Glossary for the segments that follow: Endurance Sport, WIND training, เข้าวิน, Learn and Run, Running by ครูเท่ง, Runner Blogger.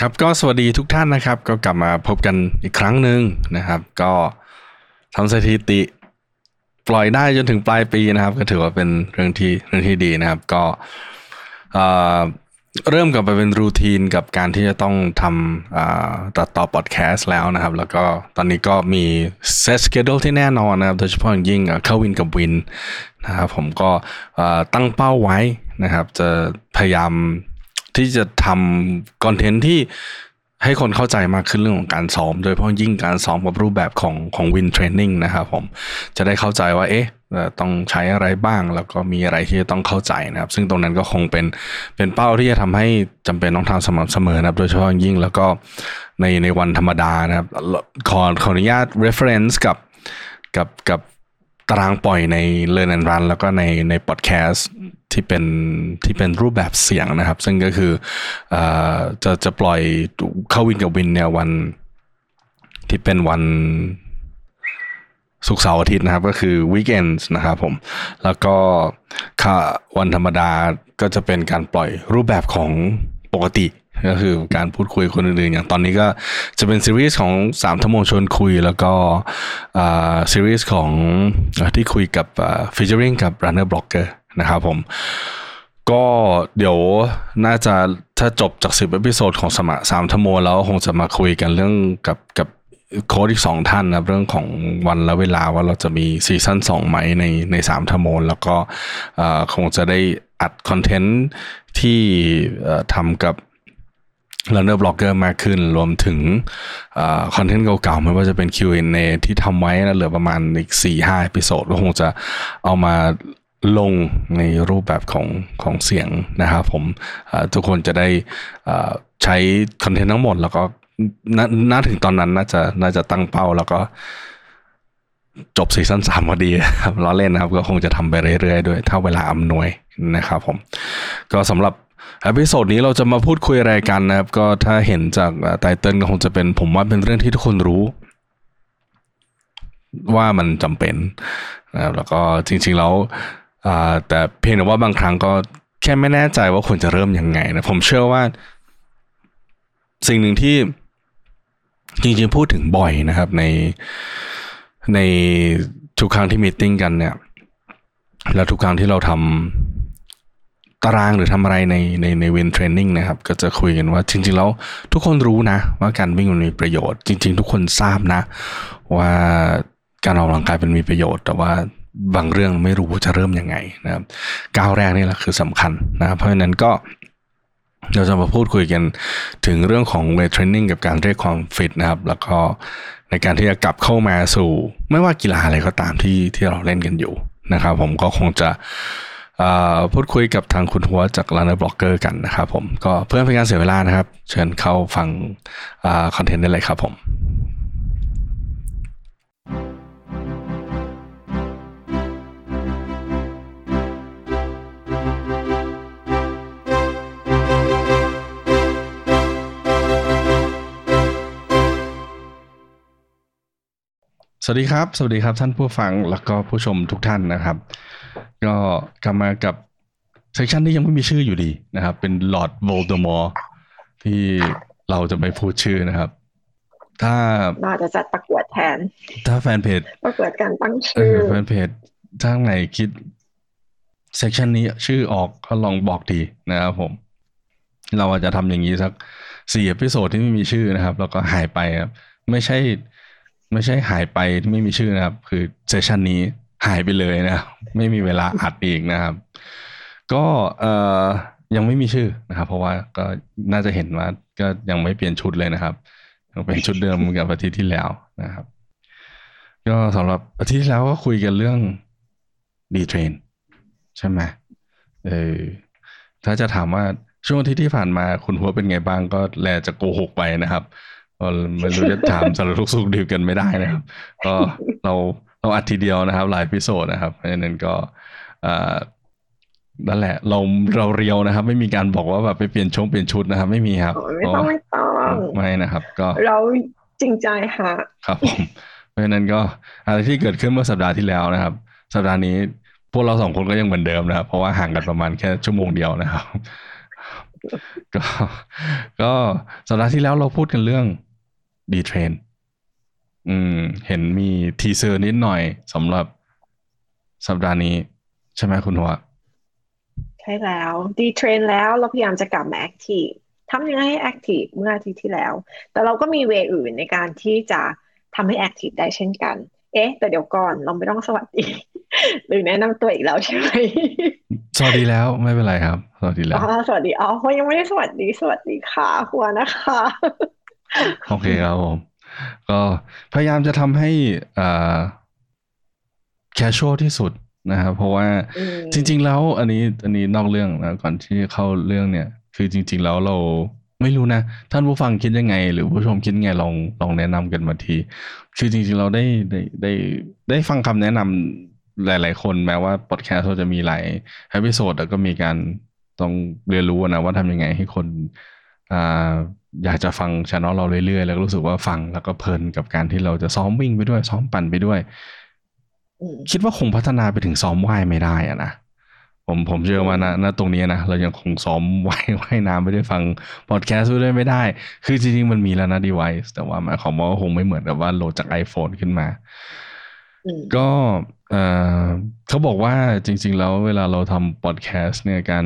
ครับก็สวัสดีทุกท่านนะครับก็กลับมาพบกันอีกครั้งหนึ่งนะครับก็ทำสถิติปล่อยได้จนถึงปลายปีนะครับก็ถือว่าเป็นเรื่องที่ดีนะครับก็เริ่มกลับไปเป็นรูทีนกับการที่จะต้องทำตัดต่อพอดแคสต์แล้วนะครับแล้วก็ตอนนี้ก็มีเซตสเกดูลที่แน่นอนนะครับโดยเฉพาะอย่างยิ่งเข้าวินกับวินนะครับผมก็ตั้งเป้าไว้นะครับจะพยายามที่จะทำคอนเทนต์ที่ให้คนเข้าใจมากขึ้นเรื่องของการซ้อมโดยเฉพาะยิ่งการซ้อมกับรูปแบบของ WIND training นะครับผมจะได้เข้าใจว่าต้องใช้อะไรบ้างแล้วก็มีอะไรที่จะต้องเข้าใจนะครับซึ่งตรงนั้นก็คงเป็นเป้าที่จะทำให้จำเป็นต้องทำสม่ำเสมอนะครับโดยเฉพาะยิ่งแล้วก็ในวันธรรมดานะครับขออนุญาต reference กับตารางปล่อยใน Learn and Run แล้วก็ใน podcast ที่เป็นรูปแบบเสียงนะครับซึ่งก็คือจะปล่อยเข้าวินกับวินเนี่ยวันที่เป็นวันศุกร์เสาร์อาทิตย์นะครับก็คือ weekends นะครับผมแล้วก็วันธรรมดาก็จะเป็นการปล่อยรูปแบบของปกติก็คือการพูดคุยคนอื่นๆอย่างตอนนี้ก็จะเป็นซีรีส์ของ3ชั่วโมงชวนคุยแล้วก็ซีรีส์ของที่คุยกับfeaturing กับ Runner Blogger นะครับผมก็เดี๋ยวน่าจะถ้าจบจาก10เอพิโซดของ3ชั่วโมงแล้วคงจะมาคุยกันเรื่องกับโค้ชอีก2ท่านนะเรื่องของวันและเวลาว่าเราจะมีซีซั่น2ไหมใน3ชั่วโมงแล้วก็คงจะได้อัดคอนเทนต์ที่ทำกับRunner Blogger มากขึ้นรวมถึงคอนเทนต์เก่าๆไม่ว่าจะเป็น Q&A ที่ทำไว้นะเหลือประมาณอีก 4-5 เอพิโซดก็คงจะเอามาลงในรูปแบบของเสียงนะครับผมทุกคนจะได้ใช้คอนเทนต์ทั้งหมดแล้วก็น่าถึงตอนนั้นน่าจะตั้งเป้าแล้วก็จบซีซั่น3พอดีครับล้อเล่นนะครับก็คงจะทำไปเรื่อยๆด้วยถ้าเวลาอำนวยนะครับผมก็สำหรับเอพิโซดนี้เราจะมาพูดคุยอะไรกันนะครับก็ถ้าเห็นจากไตเติลก็คงจะเป็นผมว่าเป็นเรื่องที่ทุกคนรู้ว่ามันจำเป็นนะครับแล้วก็จริงๆแล้วแต่เพียงแต่ว่าบางครั้งก็แค่ไม่แน่ใจว่าควรจะเริ่มยังไงนะผมเชื่อว่าสิ่งหนึ่งที่จริงๆพูดถึงบ่อยนะครับในทุกครั้งที่มีตติ้งกันเนี่ยแล้วทุกครั้งที่เราทำตารางหรือทำอะไรในWIND training นะครับก็จะคุยกันว่าจริงๆแล้วทุกคนรู้นะว่าการวิ่งมันมีประโยชน์จริงๆทุกคนทราบนะว่าการออกกำลังกายมันมีประโยชน์แต่ว่าบางเรื่องไม่รู้จะเริ่มยังไงนะครับก้าวแรกนี่แหละคือสำคัญนะเพราะฉะนั้นก็เราจะมาพูดคุยกันถึงเรื่องของเวทเทรนนิ่งกับการเรียกความฟิตนะครับแล้วก็ในการที่จะกลับเข้ามาสู่ไม่ว่ากีฬาอะไรก็ตามที่เราเล่นกันอยู่นะครับผมก็คงจะพูดคุยกับทางคุณหัวจาก Runner Blogger กันนะครับผมก็เพื่อเป็นการเสียเวลานะครับเชิญเข้าฟังคอนเทนต์ได้เลยครับผมสวัสดีครับท่านผู้ฟังแล้วก็ผู้ชมทุกท่านนะครับก็กลับมากับเซสชั่นที่ยังไม่มีชื่ออยู่ดีนะครับเป็นลอร์ดโวลเดอมอร์ที่เราจะไม่พูดชื่อนะครับถ้าเราจะจัดประกวดแทนถ้าแฟนเพจประกวดการตั้งชื่อแฟนเพจทางไหนคิดเซสชั่นนี้ชื่อออกก็ลองบอกทีนะครับผมเราอาจจะทำอย่างนี้สัก4เอพิโซดที่ไม่มีชื่อนะครับแล้วก็หายไปครับไม่ใช่หายไปไม่มีชื่อนะครับคือเซสชั่นนี้หายไปเลยนะไม่มีเวลาอัดอีกนะครับก็ยังไม่มีชื่อนะครับเพราะว่าก็น่าจะเห็นว่าก็ยังไม่เปลี่ยนชุดเลยนะครับยังเป็นชุดเดิมกับอาทิตย์ที่แล้วนะครับก็สำหรับอาทิตย์ที่แล้วก็คุยกันเรื่องดีเทรนใช่ไหม ถ้าจะถามว่าช่วงที่ผ่านมาคุณหัวเป็นไงบ้างก็แลจะโกหกไปนะครับก็ไม่รู้จะถามสารทุกข์สุขดิบกันไม่ได้นะครับก็เราอัดทีเดียวนะครับหลายพิโซดนะครับเพราะฉะนั้นก็นั่นแหละเราเรียวนะครับไม่มีการบอกว่าแบบไปเปลี่ยนชุดนะครับไม่มีครับไม่ต้องไม่นะครับก็เราจริงใจค่ะครับผมเพราะฉะนั้นก็อะไรที่เกิดขึ้นเมื่อสัปดาห์ที่แล้วนะครับสัปดาห์นี้พวกเราสองคนก็ยังเหมือนเดิมนะครับเพราะว่าห่างกันประมาณแค่ชั่วโมงเดียวนะครับก็สัปดาห์ที่แล้วเราพูดกันเรื่องดีเทรนเห็นมีทีเซอร์นิดหน่อยสำหรับสัปดาห์นี้ใช่ไหมคุณหัวใช่แล้วดีเทรนแล้วเราพยายามจะกลับมาแอคทีฟทำยังไงให้แอคทีฟเมื่ออาทิตย์ที่แล้วแต่เราก็มีเวอื่นในการที่จะทำให้แอคทีฟได้เช่นกันเอ๊ะแต่เดี๋ยวก่อนเราไม่ต้องสวัสดีหรือแนะนำตัวอีกแล้วใช่ไหมสวัสดีแล้วไม่เป็นไรครับสวัสดีแล้วสวัสดีอ๋อเขายังไม่ได้สวัสดีสวัสดีค่ะหัวนะคะโอเคครับผมก็พยายามจะทำให้แคชชวลที่สุดนะครับเพราะว่าจริงๆแล้วอันนี้นอกเรื่องนะก่อนที่เข้าเรื่องเนี่ยคือจริงๆแล้วเราไม่รู้นะท่านผู้ฟังคิดยังไงหรือผู้ชมคิดยังไงลองแนะนำกันมาทีคือจริงๆเราได้ฟังคำแนะนำหลายๆคนแม้ว่าพอดแคสต์เราจะมีหลายเอพิโซดแล้วก็มีการต้องเรียนรู้นะว่าทำยังไงให้คนอยากจะฟังช่องเราเรื่อยๆแล้วรู้สึกว่าฟังแล้วก็เพลินกับการที่เราจะซ้อมวิ่งไปด้วยซ้อมปั่นไปด้วยคิดว่าคงพัฒนาไปถึงซ้อมว่ายไม่ได้อะนะผมเชื่อว่าณตรงนี้นะเรายังคงซ้อมว่ายน้ำไม่ได้ฟังพอดแคสต์ด้วยไม่ได้คือจริงๆมันมีแล้วนะ device แต่ว่าหมายความว่าคงไม่เหมือนกับว่าโหลดจาก iPhone ขึ้นมาก็เขาบอกว่าจริงๆแล้วเวลาเราทำพอดแคสต์เนี่ยการ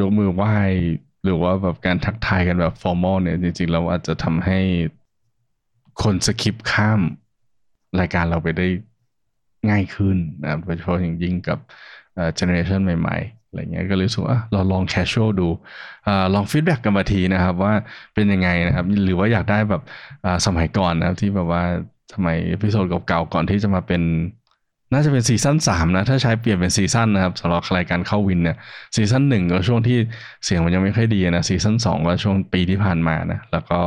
ยกมือไหว้หรือว่าแบบการทักทายกันแบบฟอร์มอลเนี่ยจริงๆแล้วอาจจะทำให้คนสคิปข้ามรายการเราไปได้ง่ายขึ้นนะโดยเฉพาะอย่างยิ่งกับเจเนอเรชันใหม่ๆอะไรเงี้ยก็เลยรู้สึกว่าเราลองแคชชวลดูลองฟีดแบ็กกันมาทีนะครับว่าเป็นยังไงนะครับหรือว่าอยากได้แบบสมัยก่อนนะครับที่แบบว่าสมัยเอพิโซดเก่าๆก่อนที่จะมาเป็นน่าจะเป็นซีซั่น3นะถ้าใช้เปลี่ยนเป็นซีซั่นนะครับสำหรับรายการเข้าวินเนี่ยซีซั่น1ก็ช่วงที่เสียงมันยังไม่ค่อยดีนะซีซั่น2ก็ช่วงปีที่ผ่านมานะแล้วก็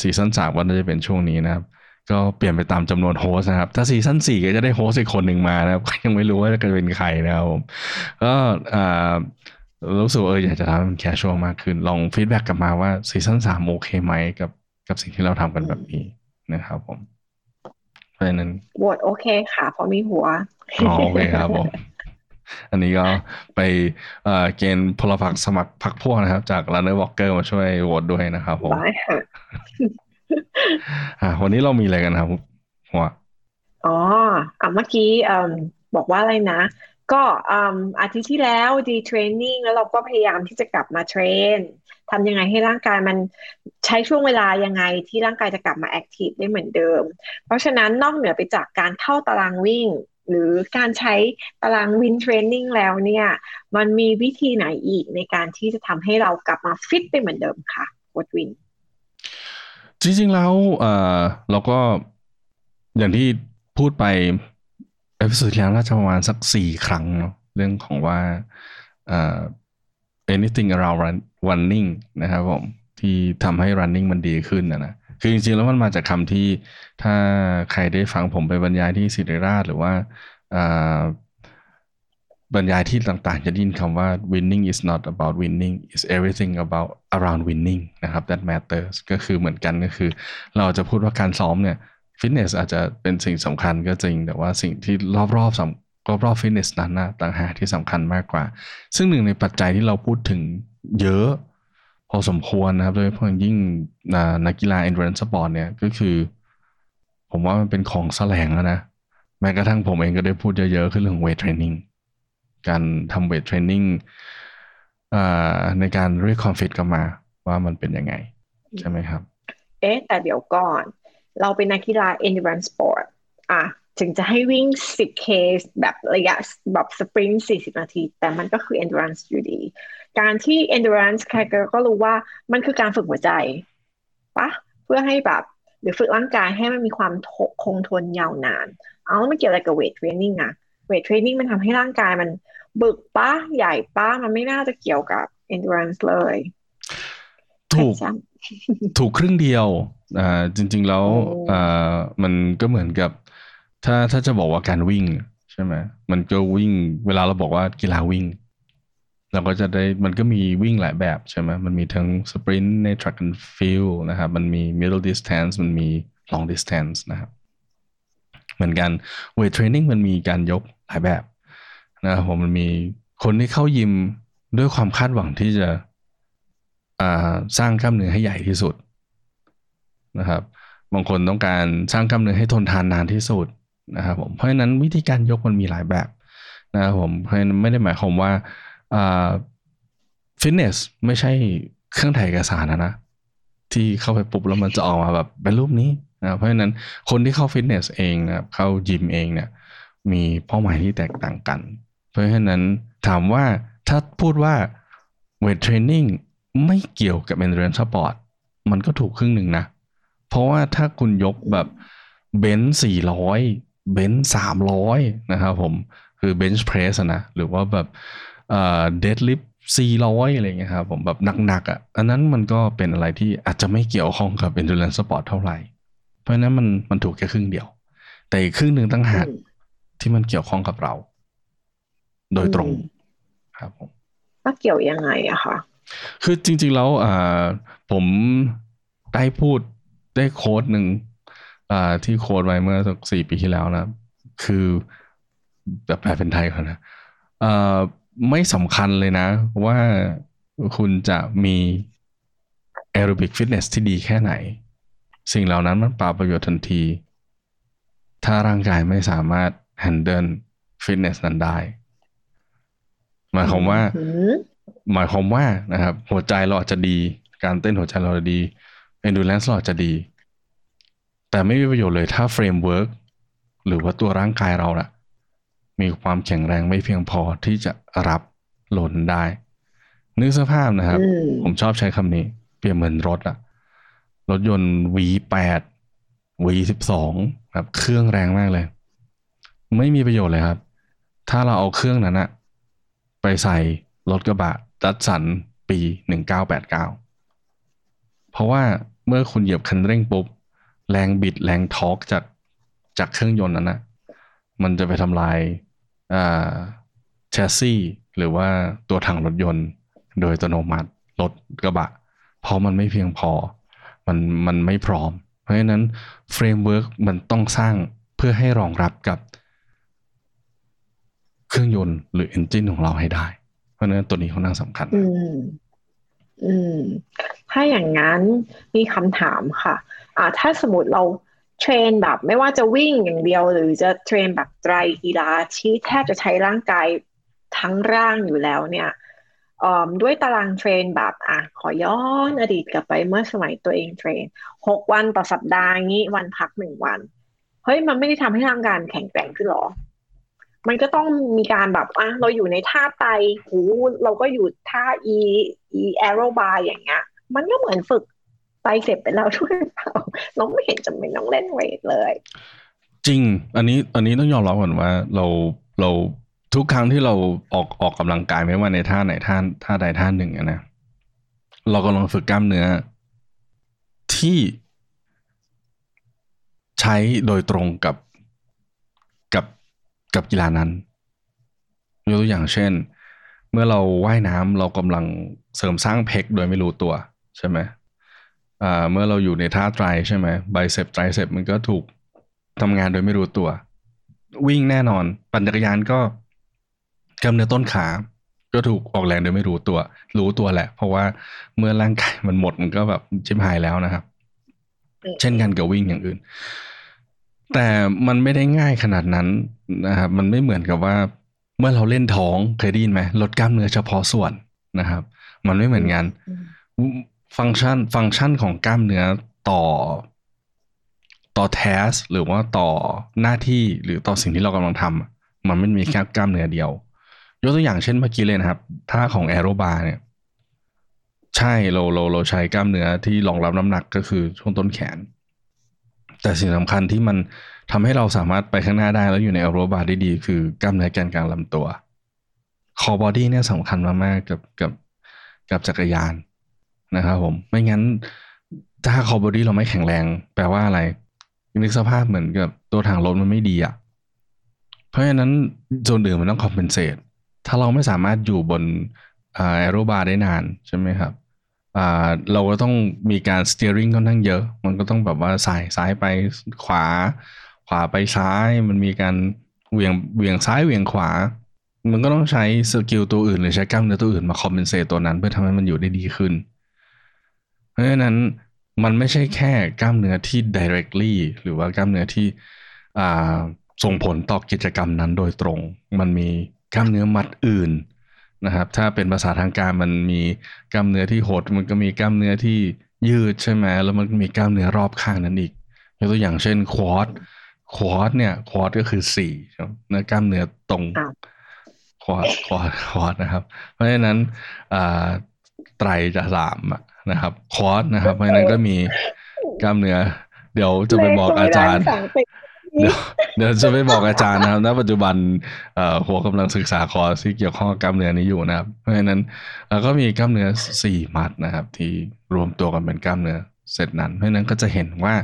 ซีซั่น3ก็น่าจะเป็นช่วงนี้นะครับก็เปลี่ยนไปตามจำนวนโฮสต์นะครับถ้าซีซั่น4ก็จะได้โฮสต์อีกคนหนึ่งมานะครับยังไม่รู้ว่าจะเป็นใครนะครับก็รู้สึกอยากจะทำเป็นแคชชวลมากขึ้นลองฟีดแบ็กกลับมาว่าซีซั่น3โอเคไหมกับสิ่งที่เราทำกันแบบนี้นะครับผมเพราะนั้นโหวตโอเคค่ะเพราะมีหัวอ๋อโอเคครับผมอันนี้ก็ไปเกณฑ์พลพรรคสมัครพรรคพวกนะครับจาก Runner Blogger มาช่วยโหวตด้วยนะครับผมได้ค่ะ วันนี้เรามีอะไรกันครับหัวอ๋อเมื่อกี้บอกว่าอะไรนะก็อาทิตย์ที่แล้วดีเทรนนิ่งแล้วเราก็พยายามที่จะกลับมาเทรนทำยังไงให้ร่างกายมันใช้ช่วงเวลายังไงที่ร่างกายจะกลับมาแอคทีฟได้เหมือนเดิมเพราะฉะนั้นนอกเหนือไปจากการเข้าตารางวิ่งหรือการใช้ตาราง WIND training แล้วเนี่ยมันมีวิธีไหนอีกในการที่จะทำให้เรากลับมาฟิตได้เหมือนเดิมค่ะโค้ชวินจริงๆแล้วเราก็อย่างที่พูดไปเอพิโซดแล้วน่าจะประมาณสัก4ครั้งเนาะเรื่องของว่าanything around running นะครับผมที่ทำให้ running มันดีขึ้นนะคือจริงๆแล้วมันมาจากคำที่ถ้าใครได้ฟังผมไปบรรยายที่ศิริราชหรือว่าบรรยายที่ต่างๆจะได้ยินคำว่า winning is not about winning is everything about around winning นะครับ that matters ก็คือเหมือนกันก็คือเราจะพูดว่าการซ้อมเนี่ยฟิตเนสอาจจะเป็นสิ่งสำคัญก็จริงแต่ว่าสิ่งที่รอบฟิตเนสนั้นนะต่างหากที่สำคัญมากกว่าซึ่งหนึ่งในปัจจัยที่เราพูดถึงเยอะพอสมควรนะครับโดยเฉพาะยิ่งนักกีฬา Endurance Sport เนี่ยก็คือผมว่ามันเป็นของแสลงแล้วนะแม้กระทั่งผมเองก็ได้พูดเยอะๆคือเรื่อง Weight Training การทำ Weight Training ในการเรียกความฟิตกลับมาว่ามันเป็นยังไงใช่ไหมครับเอ๊ะแต่เดี๋ยวก่อนเราเป็นนักกีฬา Endurance Sport ถึงจะให้วิ่ง 10K แบบระยะแบบสปรินต์40 นาทีแต่มันก็คือ endurance อยู่ดีการที่ endurance ใครก็รู้ว่ามันคือการฝึกหัวใจปะเพื่อให้แบบหรือฝึกร่างกายให้มันมีความคงทนยาวนานเอาแล้วไม่เกี่ยวอะไรกับ weight training นะ weight training มันทำให้ร่างกายมัน บึกปะใหญ่ปะมันไม่น่าจะเกี่ยวกับ endurance เลยถูกครึ่งเดียวจริงๆแล้วมันก็เหมือนกับถ้าจะบอกว่าการวิ่งใช่ไหมมันก็วิ่งเวลาเราบอกว่ากีฬาวิ่งเราก็จะได้มันก็มีวิ่งหลายแบบใช่ไหมมันมีทั้งสปรินต์ใน track and field นะครับมันมี middle distance มันมี long distance นะครับเหมือนกันเวทเทรนนิ่งมันมีการยกหลายแบบนะครับผมมันมีคนที่เข้ายิมด้วยความคาดหวังที่จะสร้างกล้ามเนื้อให้ใหญ่ที่สุดนะครับบางคนต้องการสร้างกล้ามเนื้อให้ทนทานนานที่สุดนะครับผมเพราะฉะนั้นวิธีการยกมันมีหลายแบบนะครับผมเพราะฉะนั้นไม่ได้หมายความว่าฟิตเนสไม่ใช่เครื่องถ่ายเอกสารนะที่เข้าไปปุ๊บแล้วมันจะออกมาแบบเป็นรูปนี้นะเพราะฉะนั้นคนที่เข้าฟิตเนสเองนะครับเข้ายิมเองเนี่ยมีเป้าหมายที่แตกต่างกันเพราะฉะนั้นถามว่าถ้าพูดว่าเวทเทรนนิ่งไม่เกี่ยวกับ Endurance Sport มันก็ถูกครึ่งหนึ่งนะเพราะว่าถ้าคุณยกแบบเบนซ์400เบนซ์300นะครับผมคือเบนช์เพรสนะหรือว่าแบบเดดลิฟต์400อะไรเงี้ยครับผมแบบหนักๆอ่ะอันนั้นมันก็เป็นอะไรที่อาจจะไม่เกี่ยวข้องกับ Endurance Sport เท่าไหร่เพราะฉะนั้นมันถูกแค่ครึ่งเดียวแต่อีกครึ่งหนึ่งต่างหากที่มันเกี่ยวข้องกับเราโดยตรงครับผมว่าเกี่ยวยังไงอะคะคือจริงๆแล้วผมได้พูดได้โค้ดหนึ่งที่โค้ดไว้เมื่อสัก4ปีที่แล้วนะคือแบบแปลเป็นไทยก่อนนะไม่สำคัญเลยนะว่าคุณจะมีแอโรบิกฟิตเนสที่ดีแค่ไหนสิ่งเหล่านั้นมันเปล่าประโยชน์ทันทีถ้าร่างกายไม่สามารถแฮนเดิลฟิตเนสนั้นได้หมายความว่านะครับหัวใจเราอาจจะดีการเต้นหัวใจเราจะดี endurance เราอาจจะดีแต่ไม่มีประโยชน์เลยถ้าเฟรมเวิร์กหรือว่าตัวร่างกายเราล่ะมีความแข็งแรงไม่เพียงพอที่จะรับโหลดได้นึกสภาพนะครับผมชอบใช้คำนี้เปรียบเหมือนรถอะรถยนต์ V8 V12 ครับเครื่องแรงมากเลยไม่มีประโยชน์เลยครับถ้าเราเอาเครื่องนั้นอะไปใส่รถกระบะดัตสันปี1989เพราะว่าเมื่อคุณเหยียบคันเร่งปุ๊บแรงบิดแรงทอร์กจากเครื่องยนต์นั้นนะมันจะไปทำลายแชสซีหรือว่าตัวถังรถยนต์โดยอัตโนมัติรถกระบะเพราะมันไม่เพียงพอมันไม่พร้อมเพราะฉะนั้นเฟรมเวิร์กมันต้องสร้างเพื่อให้รองรับกับเครื่องยนต์หรือเอนจินของเราให้ได้เพราะนั้นตัวนี้เขาน่าสำคัญถ้าอย่างนั้นมีคำถามค่ะถ้าสมมติเราเทรนแบบไม่ว่าจะวิ่งอย่างเดียวหรือจะเทรนแบบไตรกีฬาที่แทบจะใช้ร่างกายทั้งร่างอยู่แล้วเนี่ยด้วยตารางเทรนแบบขอย้อนอดีตกลับไปเมื่อสมัยตัวเองเทรน6วันต่อสัปดาห์งี้วันพัก1วันเฮ้ยมันไม่ได้ทำให้ร่างกายแข็งแกร่งขึ้นหรอมันก็ต้องมีการแบบเราอยู่ในท่าไตหูเราก็อยู่ท่า e arrow bar อย่างเงี้ยมันก็เหมือนฝึกไตเสร็จไปแล้วด้วยเปล่าน้องไม่เห็นจำเป็นต้องเล่นเวทเลยจริงอันนี้ต้องยอมรับก่อนว่าเราทุกครั้งที่เราออกกำลังกายไม่ว่าในท่าไหนท่าใดท่าหนึ่งนะเราก็ลองฝึกกล้ามเนื้อที่ใช้โดยตรงกับกีฬานั้นยกตัวอย่างเช่นเมื่อเราว่ายน้ำเรากำลังเสริมสร้างเพคโดยไม่รู้ตัวใช่ไหมเมื่อเราอยู่ในท่าไตรใช่ไหมไบเซปไตรเซปมันก็ถูกทำงานโดยไม่รู้ตัววิ่งแน่นอนปั่นจักรยานก็กล้ามเนื้อต้นขาก็ถูกออกแรงโดยไม่รู้ตัวรู้ตัวแหละเพราะว่าเมื่อร่างกายมันหมดมันก็แบบชิบหายแล้วนะครับเช่นกันกับวิ่งอย่างอื่นแต่มันไม่ได้ง่ายขนาดนั้นนะครับมันไม่เหมือนกับว่าเมื่อเราเล่นท้องเคยได้ยินไหมลดกล้ามเนื้อเฉพาะส่วนนะครับมันไม่เหมือนกันฟังก์ชันของกล้ามเนื้อต่อแทสหรือว่าต่อหน้าที่หรือต่อสิ่งที่เรากำลังทำมันไม่มีแค่กล้ามเนื้อเดียวยกตัวอย่างเช่นเมื่อกี้เลยนะครับท่าของแอโรบาร์เนี่ยใช่เราใช้กล้ามเนื้อที่รองรับน้ำหนักก็คือช่วงต้นแขนแต่สิ่งสำคัญที่มันทำให้เราสามารถไปข้างหน้าได้แล้วอยู่ในแอโรบาร์ได้ดีคือกล้ามเนื้อแกนกลางลำตัว คอร์บอดี้เนี่ยสำคัญมากๆกับจักรยานนะครับผมไม่งั้นถ้าคอร์บอดี้เราไม่แข็งแรงแปลว่าอะไรนึกสภาพเหมือนกับตัวถังลมมันไม่ดีอ่ะเพราะฉะนั้นส่วนอื่นมันต้องคอมเพนเซตถ้าเราไม่สามารถอยู่บนแอโรบาร์ได้นานใช่ไหมครับเราก็ต้องมีการสเตียริ่งค่อนข้างเยอะมันก็ต้องแบบว่าซ้ายไปขวาไปซ้ายมันมีการเวียงซ้ายเวียงขวามันก็ต้องใช้สกิลตัวอื่นหรือใช้กล้ามเนื้อตัวอื่นมาคอมเพนเซตตัวนั้นเพื่อทำให้มันอยู่ได้ดีขึ้นเพราะฉะนั้นมันไม่ใช่แค่กล้ามเนื้อที่ directly หรือว่ากล้ามเนื้อที่ส่งผลต่อกิจกรรมนั้นโดยตรงมันมีกล้ามเนื้อมัดอื่นนะครับถ้าเป็นภาษาทางการมันมีกล้ามเนื้อที่หดมันก็มีกล้ามเนื้อที่ยืดใช่ไหมแล้วมันมีกล้ามเนื้อรอบข้างนั้นอีกยกตัวอย่างเช่นควอดเนี่ยควอดก็คือสี่นะกล้ามเนื้อตรงควอดนะครับเพราะฉะนั้นไตรจะสามนะครับควอดนะครับเพราะฉะนั้นก็มีกล้ามเนื้อเดี๋ยวจะไปบอกอาจารย์เดี๋ยวจะไปบอกอาจารย์นะครับณปัจจุบันหัวกำลังศึกษาคอร์สที่เกี่ยวข้องกับกล้ามเนื้อนี้อยู่นะครับเพราะฉะนั้นเราก็มีกล้ามเนื้อ4มัดนะครับที่รวมตัวกันเป็นกล้ามเนื้อเซตนั้นเพราะฉะนั้นก็จะเห็นว่า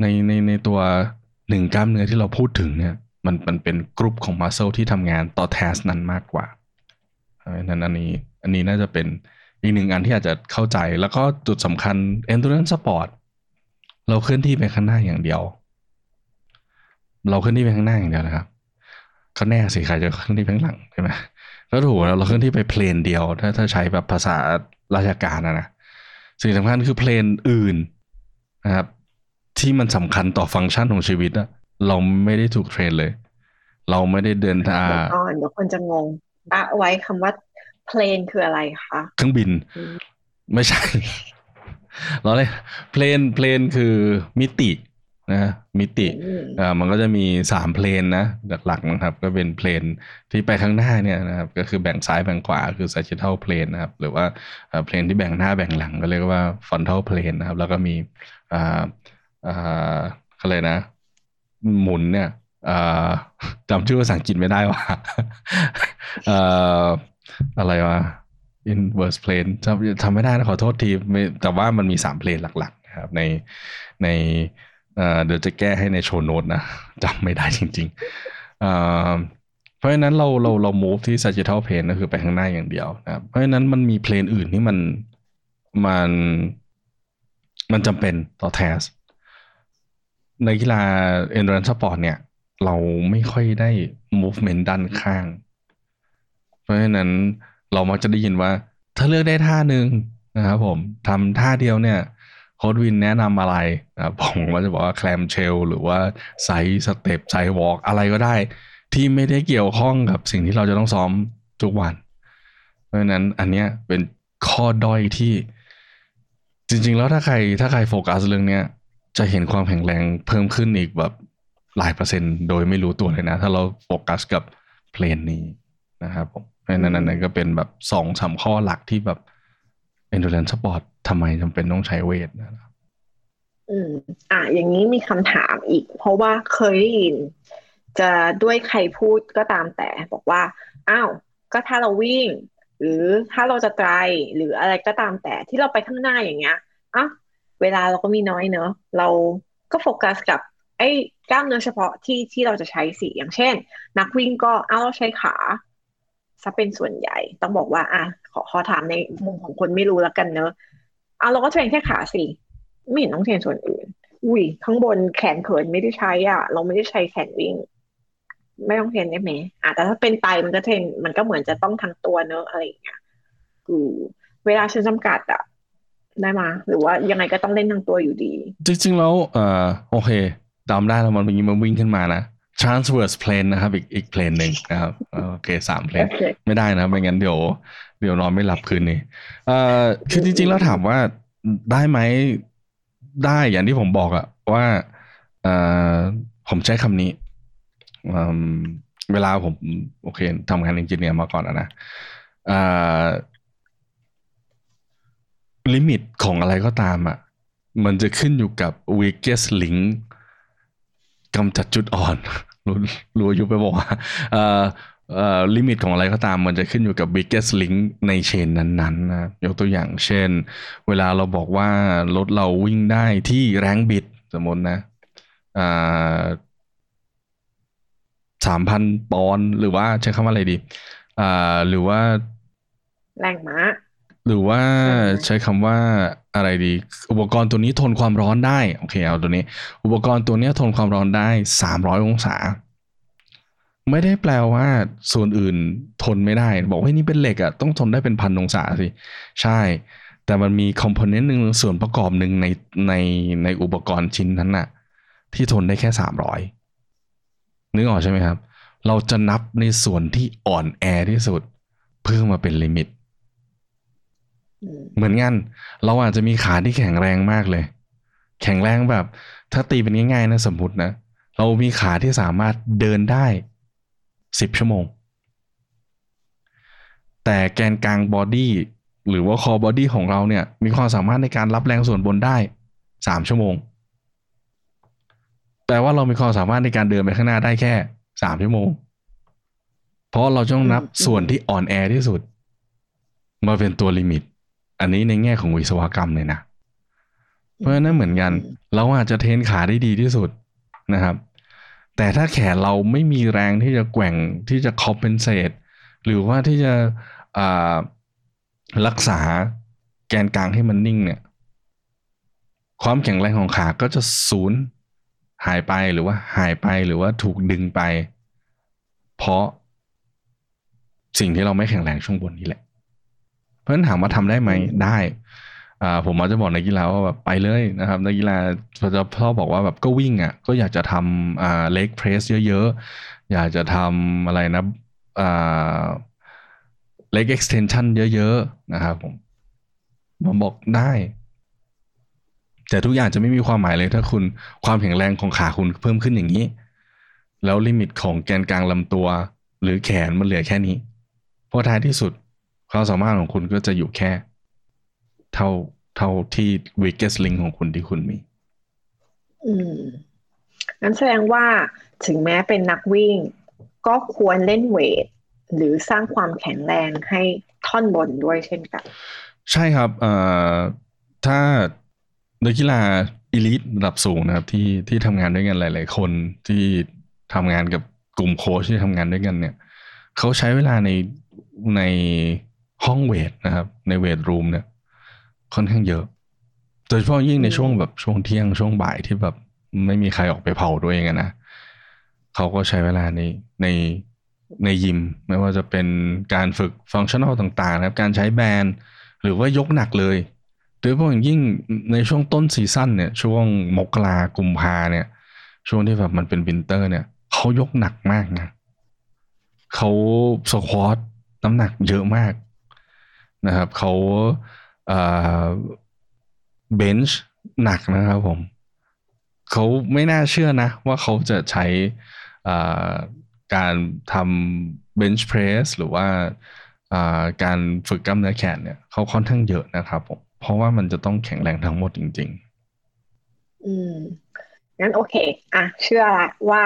ในตัว1กล้ามเนื้อที่เราพูดถึงเนี่ยมันเป็นกรุ๊ปของมัสเซิลที่ทำงานต่อแทสนั้นมากกว่าเพราะฉะนั้นอันนี้น่าจะเป็นอีกหนึ่งอันที่อาจจะเข้าใจแล้วก็จุดสำคัญ Endurance Sport เราเคลื่อนที่ไปข้างหน้าอย่างเดียวเราเคลื่อนที่ไปข้างหน้าอย่างเดียวนะครับก็แน่สิใครจะเคลื่อนที่ไปข้างหลังใช่ไหมก็ถูกเราเคลื่อนที่ไปเพลนเดียวถ้าใช้แบบภาษาราชการนะสิ่งสำคัญคือเพลนอื่นนะครับที่มันสำคัญต่อฟังก์ชันของชีวิตอะเราไม่ได้ถูกเทรนเลยเราไม่ได้เดินทางเดี๋ยวคนจะงงละไว้คำว่าเพลนคืออะไรคะเครื่องบินไม่ใช่เราเลยเพลนคือมิตินะมิติมันก็จะมี3เพลนนะหลักๆนะครับก็เป็นเพลนที่ไปข้างหน้าเนี่ยนะครับก็คือแบ่งซ้ายแบ่งขวาคือ sagittal plane นะครับหรือว่าเพลนที่แบ่งหน้าแบ่งหลังก็เรียกว่า frontal plane นะครับแล้วก็มีอะไรนะหมุนเนี่ยจำชื่อภาษาอังกฤษไม่ได้ว่ะอะไรวะ inverse plane ทำไม่ได้นะขอโทษทีแต่ว่ามันมี3เพลนหลักๆนะครับในเดี๋ยวจะแก้ให้ในโชว์โน้ตนะจำไม่ได้จริงๆเพราะฉะนั้นเรา move ที่ sagittal plane ก็คือไปข้างหน้าอย่างเดียวนะครับเพราะฉะนั้นมันมีเพลนอื่นที่มันจำเป็นต่อแทสในกีฬา endurance sport เนี่ยเราไม่ค่อยได้ movement ด้านข้างเพราะฉะนั้นเรามักจะได้ยินว่าถ้าเลือกได้ท่านึงนะครับผมทำท่าเดียวเนี่ยโค้ชวินแนะนำอะไรนะครับผมก็จะบอกว่า clamshell หรือว่า side step side walk อะไรก็ได้ที่ไม่ได้เกี่ยวข้องกับสิ่งที่เราจะต้องซ้อมทุกวันเพราะฉะนั้นอันเนี้ยเป็นข้อด้อยที่จริงๆแล้วถ้าใครโฟกัสเรื่องเนี้ยจะเห็นความแข็งแรงเพิ่มขึ้นอีกแบบหลายเปอร์เซ็นต์โดยไม่รู้ตัวเลยนะถ้าเราโฟกัสกับเพลนนี้นะครับผมเพราะฉะนั้นก็เป็นแบบ 2-3 ข้อหลักที่แบบ Endurance Sport ทำไมจำเป็นต้องใช้เวทนะครับอย่างนี้มีคำถามอีกเพราะว่าเคยได้ยินจะด้วยใครพูดก็ตามแต่บอกว่าอ้าวก็ถ้าเราวิ่งหรือถ้าเราจะไตรหรืออะไรก็ตามแต่ที่เราไปข้างหน้าอย่างเงี้ยอ่ะเวลาเราก็มีน้อยเนอะเราก็โฟกัสกับไอ้กล้ามเนื้อเฉพาะที่เราจะใช้สิอย่างเช่นนักวิ่งก็เราใช้ขาซะเป็นส่วนใหญ่ต้องบอกว่าขอถามในมุมของคนไม่รู้แล้วกันเนอะเราก็เทรนแค่ขาสิไม่เห็นต้องเทรนส่วนอื่นอุ้ยข้างบนแขนเขินไม่ได้ใช้เราไม่ได้ใช้แขนวิ่งไม่ต้องเทรนได้ไหมแต่ถ้าเป็นไตมันก็เทรนมันก็เหมือนจะต้องทั้งตัวเนอะอะไรอย่างเงี้ยเวลาฉันจำกัดได้มาหรือว่ายังไงก็ต้องเล่นทั้งตัวอยู่ดีจริงๆแล้วโอเคตามได้แล้วมันเป็นอย่างนี้มันวิ่งขึ้นมานะ transverse plane นะครับอีกเพลนหนึ่งนะครับโอเค3เพลนไม่ได้นะไม่งั้นเดี๋ยวนอนไม่หลับคืนนี้คือจริงๆแล้วถามว่าได้ไหมได้อย่างที่ผมบอกว่าผมใช้คำนี้เวลาผมโอเคทำงานเอนจิเนียร์มาก่อนนะลิมิตของอะไรก็ตามมันจะขึ้นอยู่กับ weakest link กำจัดจุดอ่อนรู้อยู่ไปบอก ลิมิตของอะไรก็ตามมันจะขึ้นอยู่กับ biggest link ในเชนนั้นๆนะยกตัวอย่างเช่นเวลาเราบอกว่ารถเราวิ่งได้ที่แรงบิดสมมตินะ3,000 ปอนด์หรือว่าใช้คำว่าอะไรดีหรือว่าแรงม้าหรือว่าใช้คำว่าอะไรดีอุปกรณ์ตัวนี้ทนความร้อนได้โอเคเอาตัวนี้อุปกรณ์ตัวนี้ทนความร้อนได้300องศาไม่ได้แปลว่าส่วนอื่นทนไม่ได้บอกว่านี่เป็นเหล็กอ่ะต้องทนได้เป็นพันองศาสิใช่แต่มันมีคอมโพเนนต์นึงส่วนประกอบนึงในอุปกรณ์ชิ้นนั้นน่ะที่ทนได้แค่300นึกออกใช่ไหมครับเราจะนับในส่วนที่อ่อนแอที่สุดเพื่อมาเป็นลิมิตเหมือนกันเราอาจจะมีขาที่แข็งแรงมากเลยแข็งแรงแบบถ้าตีเป็นง่ายๆนะสมมุตินะเรามีขาที่สามารถเดินได้10ชั่วโมงแต่แกนกลางบอดี้หรือว่าคอบอดี้ของเราเนี่ยมีความสามารถในการรับแรงส่วนบนได้3ชั่วโมงแปลว่าเรามีความสามารถในการเดินไปข้างหน้าได้แค่3ชั่วโมงเพราะเราต้องนับส่วนที่อ่อนแอที่สุดมาเป็นตัวลิมิตอันนี้ในแง่ของวิศวกรรมเลยนะเพราะนั้นเหมือนกันเราอาจจะเทรนขาได้ดีที่สุดนะครับแต่ถ้าแขนเราไม่มีแรงที่จะแกว่งที่จะคอมเพนเซตหรือว่าที่จะรักษาแกนกลางให้มันนิ่งเนี่ยความแข็งแรงของขาก็จะสูญหายไปหรือว่าถูกดึงไปเพราะสิ่งที่เราไม่แข็งแรงช่วงบนนี่แหละเพราะฉะนั้นถามว่าทำได้ไหมได้ผมมักจะบอกนักกีฬาว่าแบบไปเลยนะครับนักกีฬาจะชอบบอกว่าแบบก็วิ่งอ่ะก็อยากจะทำเล็กเพรสเยอะๆอยากจะทำอะไรนะเล็กเอ็กซ์เทนชั่นเยอะๆนะครับผมบอกได้แต่ทุกอย่างจะไม่มีความหมายเลยถ้าคุณความแข็งแรงของขาคุณเพิ่มขึ้นอย่างนี้แล้วลิมิตของแกนกลางลำตัวหรือแขนมันเหลือแค่นี้เพราะท้ายที่สุดความสามารถของคุณก็จะอยู่แค่เท่าที่ weakest link ของคุณที่คุณมีงั้นแสดงว่าถึงแม้เป็นนักวิ่งก็ควรเล่นเวทหรือสร้างความแข็งแรงให้ท่อนบนด้วยเช่นกันใช่ครับถ้านักกีฬา elite ระดับสูงนะครับที่ทำงานด้วยกันหลายๆคนที่ทำงานกับกลุ่มโค้ชที่ทำงานด้วยกันเนี่ยเขาใช้เวลาในห้องเวทนะครับในเวทรูมเนี่ยค่อนข้างเยอะโดยเฉพาะยิ่งในช่วงแบบช่วงเที่ยงช่วงบ่ายที่แบบไม่มีใครออกไปเผาด้วยกันนะเขาก็ใช้เวลาในยิมไม่ว่าจะเป็นการฝึกฟังก์ชันนอลต่างๆนะครับการใช้แบนหรือว่ายกหนักเลยโดยเฉพาะยิ่งในช่วงต้นซีซั่นเนี่ยช่วงมกรากุมภาเนี่ยช่วงที่แบบมันเป็นวินเตอร์เนี่ยเขายกหนักมากนะเขาสควอตน้ำหนักเยอะมากนะครับเขาเบนช์หนักนะครับผมเขาไม่น่าเชื่อนะว่าเขาจะใช้การทำเบนช์เพรสหรือว่าการฝึกกล้ามเนื้อแขนเนี่ยเขาค่อนข้างเยอะนะครับผมเพราะว่ามันจะต้องแข็งแรงทั้งหมดจริงๆงั้นโอเคเชื่อละว่า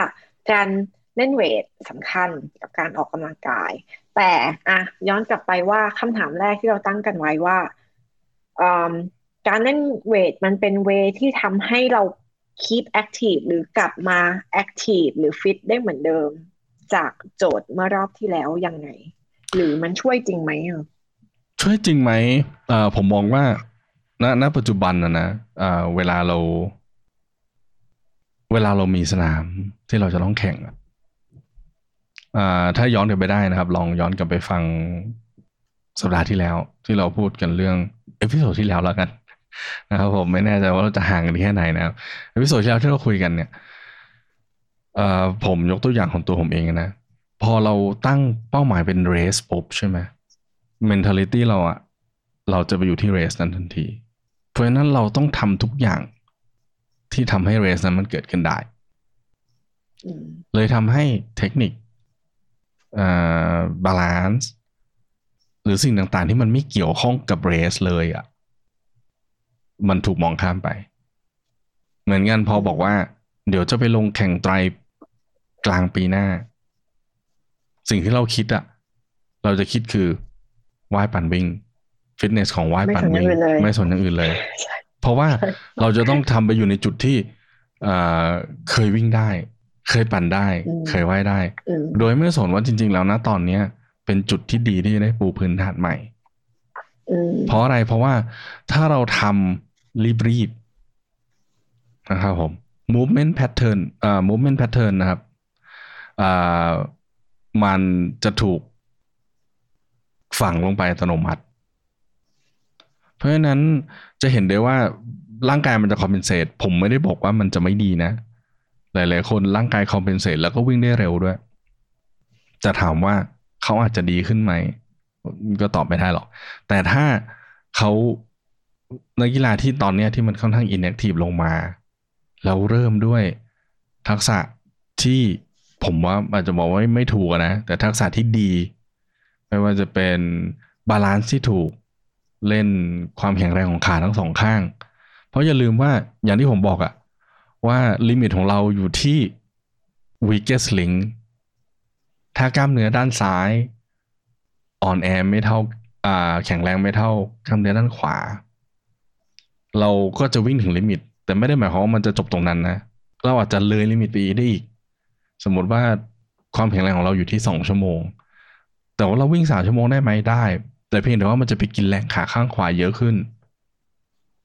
การเล่นเวทสำคัญกับการออกกำลังกายแต่ย้อนกลับไปว่าคำถามแรกที่เราตั้งกันไว้ว่าการเล่นเวทมันเป็นเวทที่ทำให้เรา keep active หรือกลับมา active หรือ fit ได้เหมือนเดิมจากโจทย์เมื่อรอบที่แล้วยังไงหรือมันช่วยจริงไหมช่วยจริงไหมผมมองว่าณปัจจุบันนะเวลาเรามีสนามที่เราจะต้องแข่งถ้าย้อนกลับไปได้นะครับลองย้อนกลับไปฟังสัปดาห์ที่แล้วที่เราพูดกันเรื่องเอพิโซดที่แล้วแล้วกันนะครับผมไม่แน่ใจว่าเราจะห่างกันแค่ไหนนะครับเอพิโซดที่แล้วที่เราคุยกันเนี่ยผมยกตัวอย่างของตัวผมเองนะพอเราตั้งเป้าหมายเป็นเรสปุ๊บใช่ไหม mentality เราอะเราจะไปอยู่ที่เรสนั้นทันทีเพราะฉะนั้นเราต้องทำทุกอย่างที่ทำให้เรสนั้นมันเกิดขึ้นได้เลยทำให้เทคนิคบาลานซ์หรือสิ่งต่างๆที่มันไม่เกี่ยวข้องกับเรสเลยอ่ะมันถูกมองข้ามไปเหมือนกันพอบอกว่าเดี๋ยวจะไปลงแข่งไตรกลางปีหน้า สิ่งที่เราคิดอะเราจะคิดคือว่ายปั่นวิ่งฟิตเนสของว่ายปั่นวิ่งไม่สนอย่างอื่นเลยเพราะว่าเราจะต้องทำไปอยู่ในจุดที่เคยวิ่งได้เคยปั่นได้เคยว่ายได้โดยไม่สนว่าจริงๆแล้วนะตอนนี้เป็นจุดที่ดีที่จะได้ปูพื้นฐานใหม่เพราะอะไรเพราะว่าถ้าเราทำรีบๆนะครับผม movement pattern movement pattern นะครับมันจะถูกฝังลงไปอัตโนมัติเพราะฉะนั้นจะเห็นได้ว่าร่างกายมันจะคอมเพนเซตผมไม่ได้บอกว่ามันจะไม่ดีนะหลายๆคนร่างกายคอมเพนเซตแล้วก็วิ่งได้เร็วด้วยจะถามว่าเขาอาจจะดีขึ้นไหมก็ตอบไม่ได้หรอกแต่ถ้าเขานักกีฬาที่ตอนนี้ที่มันค่อนข้างอินแอคทีฟลงมาแล้วเริ่มด้วยทักษะที่ผมว่าอาจจะบอกว่าไม่ถูกนะแต่ทักษะที่ดีไม่ว่าจะเป็นบาลานซ์ที่ถูกเล่นความแข็งแรงของขาทั้งสองข้างเพราะอย่าลืมว่าอย่างที่ผมบอกอะว่าลิมิตของเราอยู่ที่ weakest link ถ้ากล้ามเนื้อด้านซ้ายอ่อนแอไม่เท่าแข็งแรงไม่เท่ากล้ามเนื้อด้านขวาเราก็จะวิ่งถึงลิมิตแต่ไม่ได้หมายความว่ามันจะจบตรงนั้นนะเราอาจจะเลยลิมิตไปได้อีกสมมติว่าความแข็งแรงของเราอยู่ที่2ชั่วโมงแต่ว่าเราวิ่ง3ชั่วโมงได้ไหมได้แต่เพียงแต่ว่ามันจะไปกินแรงขาข้างขวาเยอะขึ้น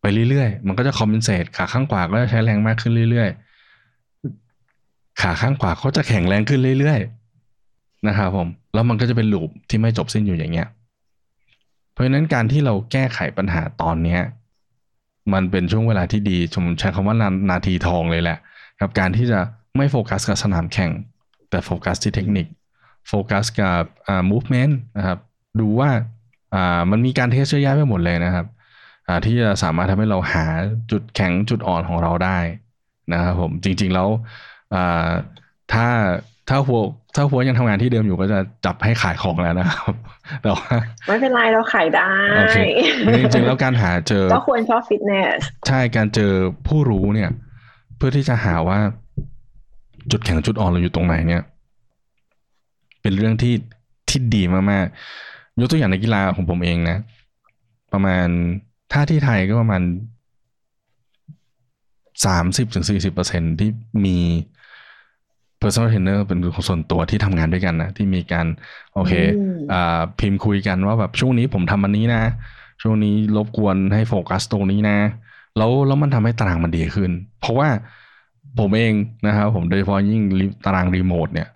ไปเรื่อยๆมันก็จะคอมเพนเซตขาข้างขวาก็จะใช้แรงมากขึ้นเรื่อยๆขาข้างขวาก็จะแข็งแรงขึ้นเรื่อยๆนะครับผมแล้วมันก็จะเป็นลูปที่ไม่จบสิ้นอยู่อย่างเงี้ยเพราะฉะนั้นการที่เราแก้ไขปัญหาตอนนี้มันเป็นช่วงเวลาที่ดีผมใช้คำว่านาทีทองเลยแหละกับการที่จะไม่โฟกัสกับสนามแข่งแต่โฟกัสที่เทคนิคโฟกัสกับmovement นะครับดูว่ามันมีการเทสเยอะแยะไปหมดเลยนะครับที่จะสามารถทำให้เราหาจุดแข็งจุดอ่อนของเราได้นะครับผมจริงๆแล้วถ้าหัวยังทำงานที่เดิมอยู่ก็จะจับให้ขายของแล้วนะครับแต่ว่าไม่เป็นไรเราขายได้จริงๆแล้วการหาเจอก็ควรชอบฟิตเนสใช่การเจอผู้รู้เนี่ยเพื่อที่จะหาว่าจุดแข็งจุดอ่อนเราอยู่ตรงไหนเนี่ยเป็นเรื่องที่ดีมากๆยกตัวอย่างในกีฬาของผมเองนะประมาณถ้าที่ไทยก็ประมาณ 30-40% ที่มี personal trainer เป็นส่วนตัวที่ทำงานด้วยกันนะที่มีการโอเคพิมพ์คุยกันว่าแบบช่วงนี้ผมทำอันนี้นะช่วงนี้รบกวนให้โฟกัสตรงนี้นะแล้วมันทำให้ตารางมันดีขึ้นเพราะว่าผมเองนะครับผมโดยเฉพาะยิ่งตารางรีโมทเนี่ย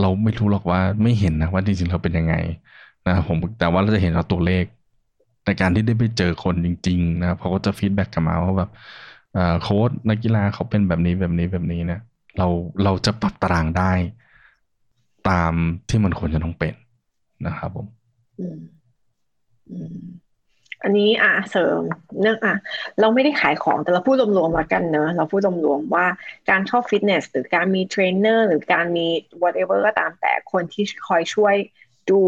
เราไม่รู้หรอกว่าไม่เห็นนะว่าจริงๆเราเป็นยังไงนะครับผมแต่ว่าเราจะเห็นเราตัวเลขแต่การที่ได้ไปเจอคนจริงๆนะครับเขาก็จะฟีดแบ็กกลับมาว่าแบบโค้ชนักกีฬาเขาเป็นแบบนี้แบบนี้แบบนี้นะเราจะปรับตารางได้ตามที่มันควรจะต้องเป็นนะครับผมอันนี้เสริมเรื่องเราไม่ได้ขายของแต่เราพูดรวมๆแล้วกันเนอะเราพูดรวมๆว่าการเข้าฟิตเนสหรือการมีเทรนเนอร์หรือการมี whatever ก็ตามแต่คนที่คอยช่วยดู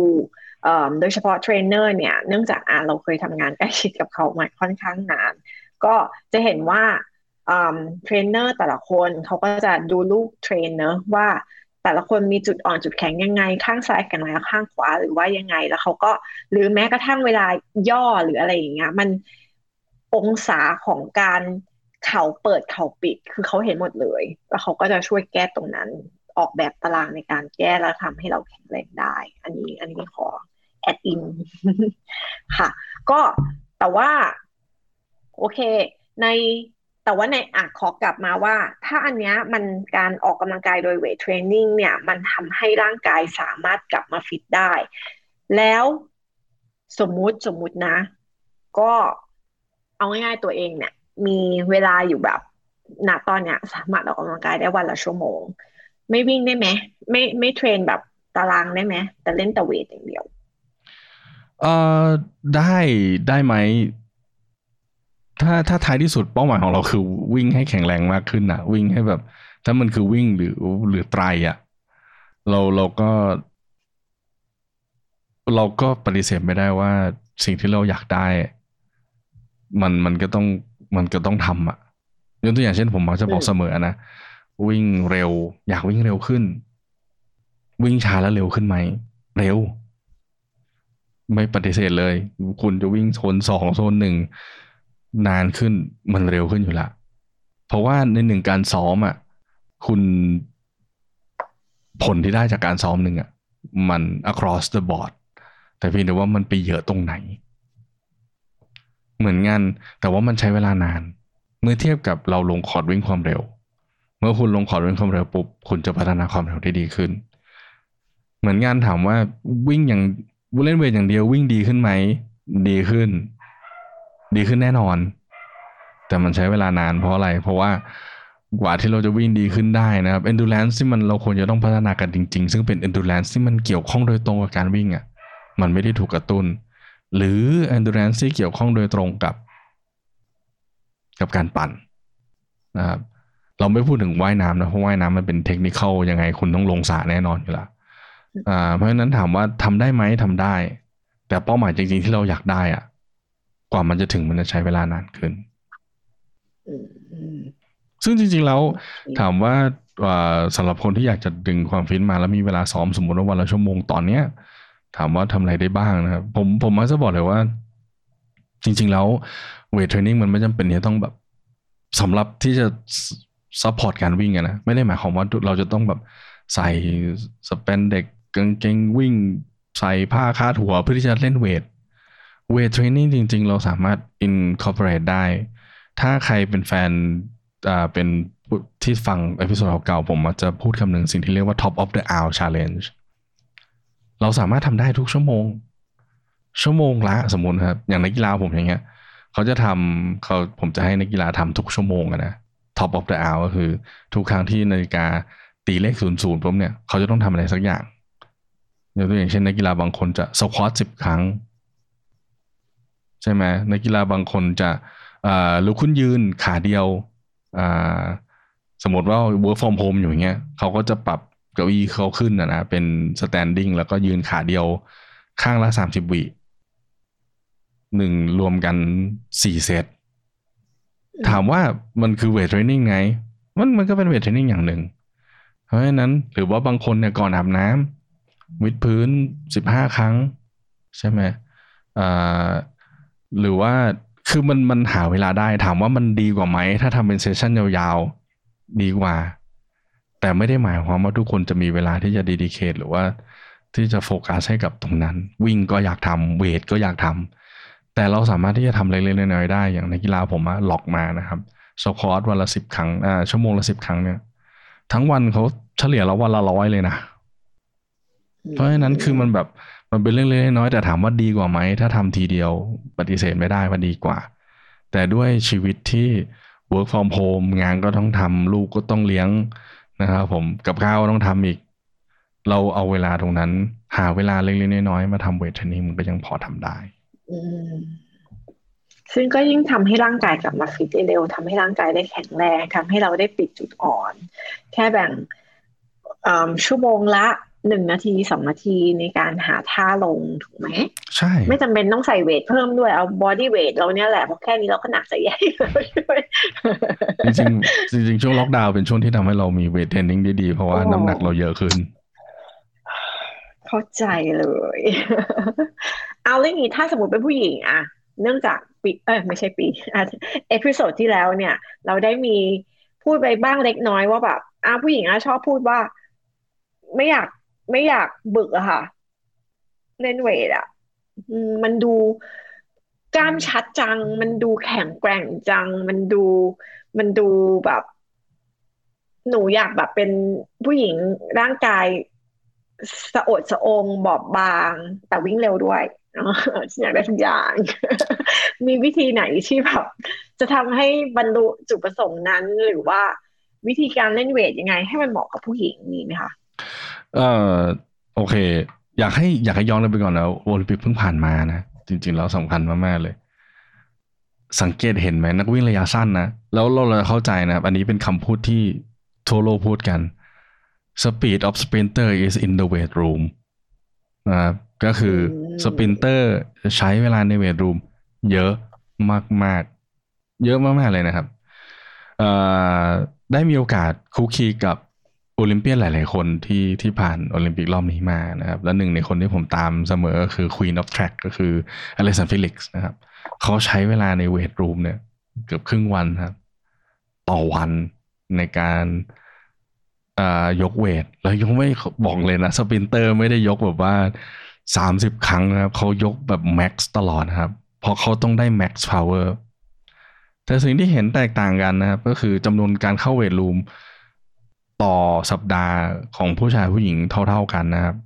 โดยเฉพาะเทรนเนอร์เนี่ยเนื่องจากเราเคยทำงานใกล้ชิดกับเขามาค่อนข้างนานก็จะเห็นว่าเทรนเนอร์แต่ละคนเขาก็จะดูลูกเทรนเนอร์ว่าแต่ละคนมีจุดอ่อนจุดแข็งยังไงข้างซ้ายแข็งแรงข้างขวาหรือว่ายังไงแล้วเขาก็หรือแม้กระทั่งเวลาย่อหรืออะไรอย่างเงี้ยมันองศาของการเข่าเปิดเข่าปิดคือเขาเห็นหมดเลยแล้วเขาก็จะช่วยแก้ตรงนั้นออกแบบตารางในการแก้แล้วทำให้เราแข็งแรงได้อันนี้ขอแอดอิน ค่ะก็แต่ว่าโอเคแต่ว่าในขอกลับมาว่าถ้าอันเนี้ยมันการออกกำลังกายโดยเวทเทรนนิ่งเนี่ยมันทำให้ร่างกายสามารถกลับมาฟิตได้แล้วสมมุตินะก็เอาง่ายๆตัวเองเนี่ยมีเวลาอยู่แบบณตอนเนี้ยสามารถออกกำลังกายได้วันละชั่วโมงไม่วิ่งได้ไหมไม่เทรนแบบตารางได้ไหมแต่เล่นแต่เวทอย่างเดียวได้ไหมถ้าท้ายที่สุดเป้าหมายของเราคือวิ่งให้แข็งแรงมากขึ้นนะวิ่งให้แบบถ้ามันคือวิ่งหรือไตรอ่ะเราก็ปฏิเสธไม่ได้ว่าสิ่งที่เราอยากได้มันก็ต้องทำอ่ะยกตัวอย่างเช่นผมมักจะบอกเสมอนะวิ่งเร็วอยากวิ่งเร็วขึ้น วิ่งช้าแล้วเร็วขึ้นไหมเร็วไม่ปฏิเสธเลยคุณจะวิ่งโซน2โซน1นานขึ้นมันเร็วขึ้นอยู่ละเพราะว่าในหนึ่งการซ้อมอ่ะคุณผลที่ได้จากการซ้อมหนึ่งอ่ะมัน across the board แต่เพียงแต่ว่ามันไปเยอะตรงไหนเหมือนกันแต่ว่ามันใช้เวลานานเมื่อเทียบกับเราลงคอร์ดวิ่งความเร็วเมื่อคุณลงคอร์ดวิ่งความเร็วปุ๊บคุณจะพัฒนาความเร็วได้ดีขึ้นเหมือนกันถามว่าวิ่งอย่างเล่นเวทอย่างเดียววิ่งดีขึ้นไหมดีขึ้นดีขึ้นแน่นอนแต่มันใช้เวลานานเพราะอะไรเพราะว่ากว่าที่เราจะวิ่งดีขึ้นได้นะครับ endurance ที่มันเราควรจะต้องพัฒนากันจริงๆซึ่งเป็น endurance ที่มันเกี่ยวข้องโดยตรงกับการวิ่งอ่ะมันไม่ได้ถูกกระตุ้นหรือ endurance ที่เกี่ยวข้องโดยตรงกับการปั่นนะครับเราไม่พูดถึงว่ายน้ำนะเพราะว่ายน้ำมันเป็นเทคนิคยังไงคุณต้องลงสระแน่นอนอยู่แล้วเพราะฉะนั้นถามว่าทำได้ไหมทำได้แต่เป้าหมายจริงๆที่เราอยากได้อ่ะกว่ามันจะถึงมันจะใช้เวลานานขึ้นซึ่งจริงๆแล้วถามว่าสำหรับคนที่อยากจะดึงความฟิตมาแล้วมีเวลาซ้อมสมมติว่าวันละชั่วโมงตอนเนี้ยถามว่าทำอะไรได้บ้างนะครับผมมักจะบอกเลยว่าจริงๆแล้วเวทเทรนนิ่งมันไม่จำเป็นที่ต้องแบบสำหรับที่จะซัพพอร์ตการวิ่งนะไม่ได้หมายความว่าเราจะต้องแบบใส่สแปนเด็กกางเกงวิ่งใส่ผ้าคาดหัวเพื่อที่จะเล่นเวทเทรนนิ่งจริงๆเราสามารถ incorporate ได้ถ้าใครเป็นแฟนเป็นที่ฟังเอพิโซดเก่าๆผมจะพูดคำหนึ่งสิ่งที่เรียกว่า top of the hour challenge เราสามารถทำได้ทุกชั่วโมงละสมมุติครับอย่างนักกีฬาผมอย่างเงี้ยผมจะให้นักกีฬาทำทุกชั่วโมงนะ top of the hour ก็คือทุกครั้งที่นาฬิกาตีเลข00ปุ๊บเนี่ยเขาจะต้องทำอะไรสักอย่างอย่างเช่นนักกีฬาบางคนจะสควอต10ครั้งใช่ไหมนักกีฬาบางคนจะลุกขึ้นยืนขาเดียวสมมติว่า work from home อยู่อย่างเงี้ยเขาก็จะปรับเก้าอี้เขาขึ้นนะเป็น standing แล้วก็ยืนขาเดียวข้างละ30วิ1รวมกัน4เซตถามว่ามันคือเวทเทรนนิ่งไงมันก็เป็นเวทเทรนนิ่งอย่างหนึ่งเพราะฉะนั้นหรือว่าบางคนเนี่ยก่อนอาบน้ำวิดพื้น15ครั้งใช่ไหมหรือว่าคือมันหาเวลาได้ถามว่ามันดีกว่าไหมถ้าทำเป็นเซสชั่นยาวๆดีกว่าแต่ไม่ได้หมายความว่าทุกคนจะมีเวลาที่จะ dedicate หรือว่าที่จะโฟกัสให้กับตรงนั้นวิ่งก็อยากทำเวทก็อยากทำแต่เราสามารถที่จะทำเล็กๆน้อยๆได้อย่างในกีฬาผมล็อกมานะครับสควอตวันละ10ครั้งชั่วโมงละ10ครั้งเนี่ยทั้งวันเขาเฉลี่ยแล้ววันละ100เลยนะเพราะฉะนั้นคือมันแบบมันเป็นเรื่องเล็กน้อยแต่ถามว่าดีกว่าไหมถ้าทำทีเดียวปฏิเสธไม่ได้ว่าดีกว่าแต่ด้วยชีวิตที่ work from home งานก็ต้องทำลูกก็ต้องเลี้ยงนะครับผมกับข้าวต้องทำอีกเราเอาเวลาตรงนั้นหาเวลาเล็กๆน้อยๆมาทำเวทเทรนนิ่งมันก็ยังพอทำได้ซึ่งก็ยิ่งทำให้ร่างกายกลับมาฟิตเร็วทำให้ร่างกายได้แข็งแรงทำให้เราได้ปิดจุดอ่อนแค่แบ่งชั่วโมงละ1นาที2นาทีในการหาท่าลงถูกไหมใช่ไม่จำเป็นต้องใส่เวทเพิ่มด้วยเอาบอดี้เวทเราเนี่ยแหละเพราะแค่นี้เราก็หนักใส่ใหญ่เลยจริงช่วงล็อกดาวน์เป็นช่วงที่ทำให้เรามีเวทเทรนนิ่งดีๆเพราะว่าน้ำหนักเราเยอะขึ้นเข้าใจเลยเอาเรื่องนี้ถ้าสมมติเป็นผู้หญิงอะเนื่องจากเอพิโซดที่แล้วเนี่ยเราได้มีพูดไปบ้างเล็กน้อยว่าแบบผู้หญิงชอบพูดว่าไม่อยากบึกอะค่ะเล่นเวทอะมันดูกล้ามชัดจังมันดูแข็งแกร่งจังมันดูแบบหนูอยากแบบเป็นผู้หญิงร่างกายสะอดสะองบอบบางแต่วิ่งเร็วด้วยฉันอยากได้ทุกอย่าง มีวิธีไหนที่แบบจะทำให้บรรลุจุดประสงค์นั้นหรือว่าวิธีการเล่นเวทยังไงให้มันเหมาะกับผู้หญิงนี่ไหมคะโอเคอยากให้ย้อนไปก่อนแล้วโอลิมปิกเพิ่งผ่านมานะจริงๆแล้วสำคัญมากๆเลยสังเกตเห็นไหมนักวิ่งระยะสั้นนะแล้วเราเข้าใจนะอันนี้เป็นคำพูดที่ทั่วโลกพูดกัน Speed of sprinter is in the weight room นะครับก็คือสปรินเตอร์ใช้เวลาในเวทรูมเยอะมากๆเยอะมากๆเลยนะครับได้มีโอกาสคุกคีกับ โอลิมเปียนหลายๆคนที่ผ่านโอลิมปิกรอบนี้มานะครับและหนึ่งในคนที่ผมตามเสมอก็คือ Queen of Track ก็คืออเล็กซานเดอร์ ฟิลลิกส์นะครับเขาใช้เวลาในเวทรูมเนี่ยเกือบครึ่งวันครับต่อวันในการยกเวทแล้วยังไม่บอกเลยนะสปรินเตอร์ไม่ได้ยกแบบว่า30ครั้งนะครับเขายกแบบแม็กซ์ตลอดนะครับเพราะเขาต้องได้แม็กซ์พาวเวอร์แต่สิ่งที่เห็นแตกต่างกันนะครับก็คือจำนวนการเข้าเวทรูมต่อสัปดาห์ของผู้ชายผู้หญิงเท่าๆกันนะครับ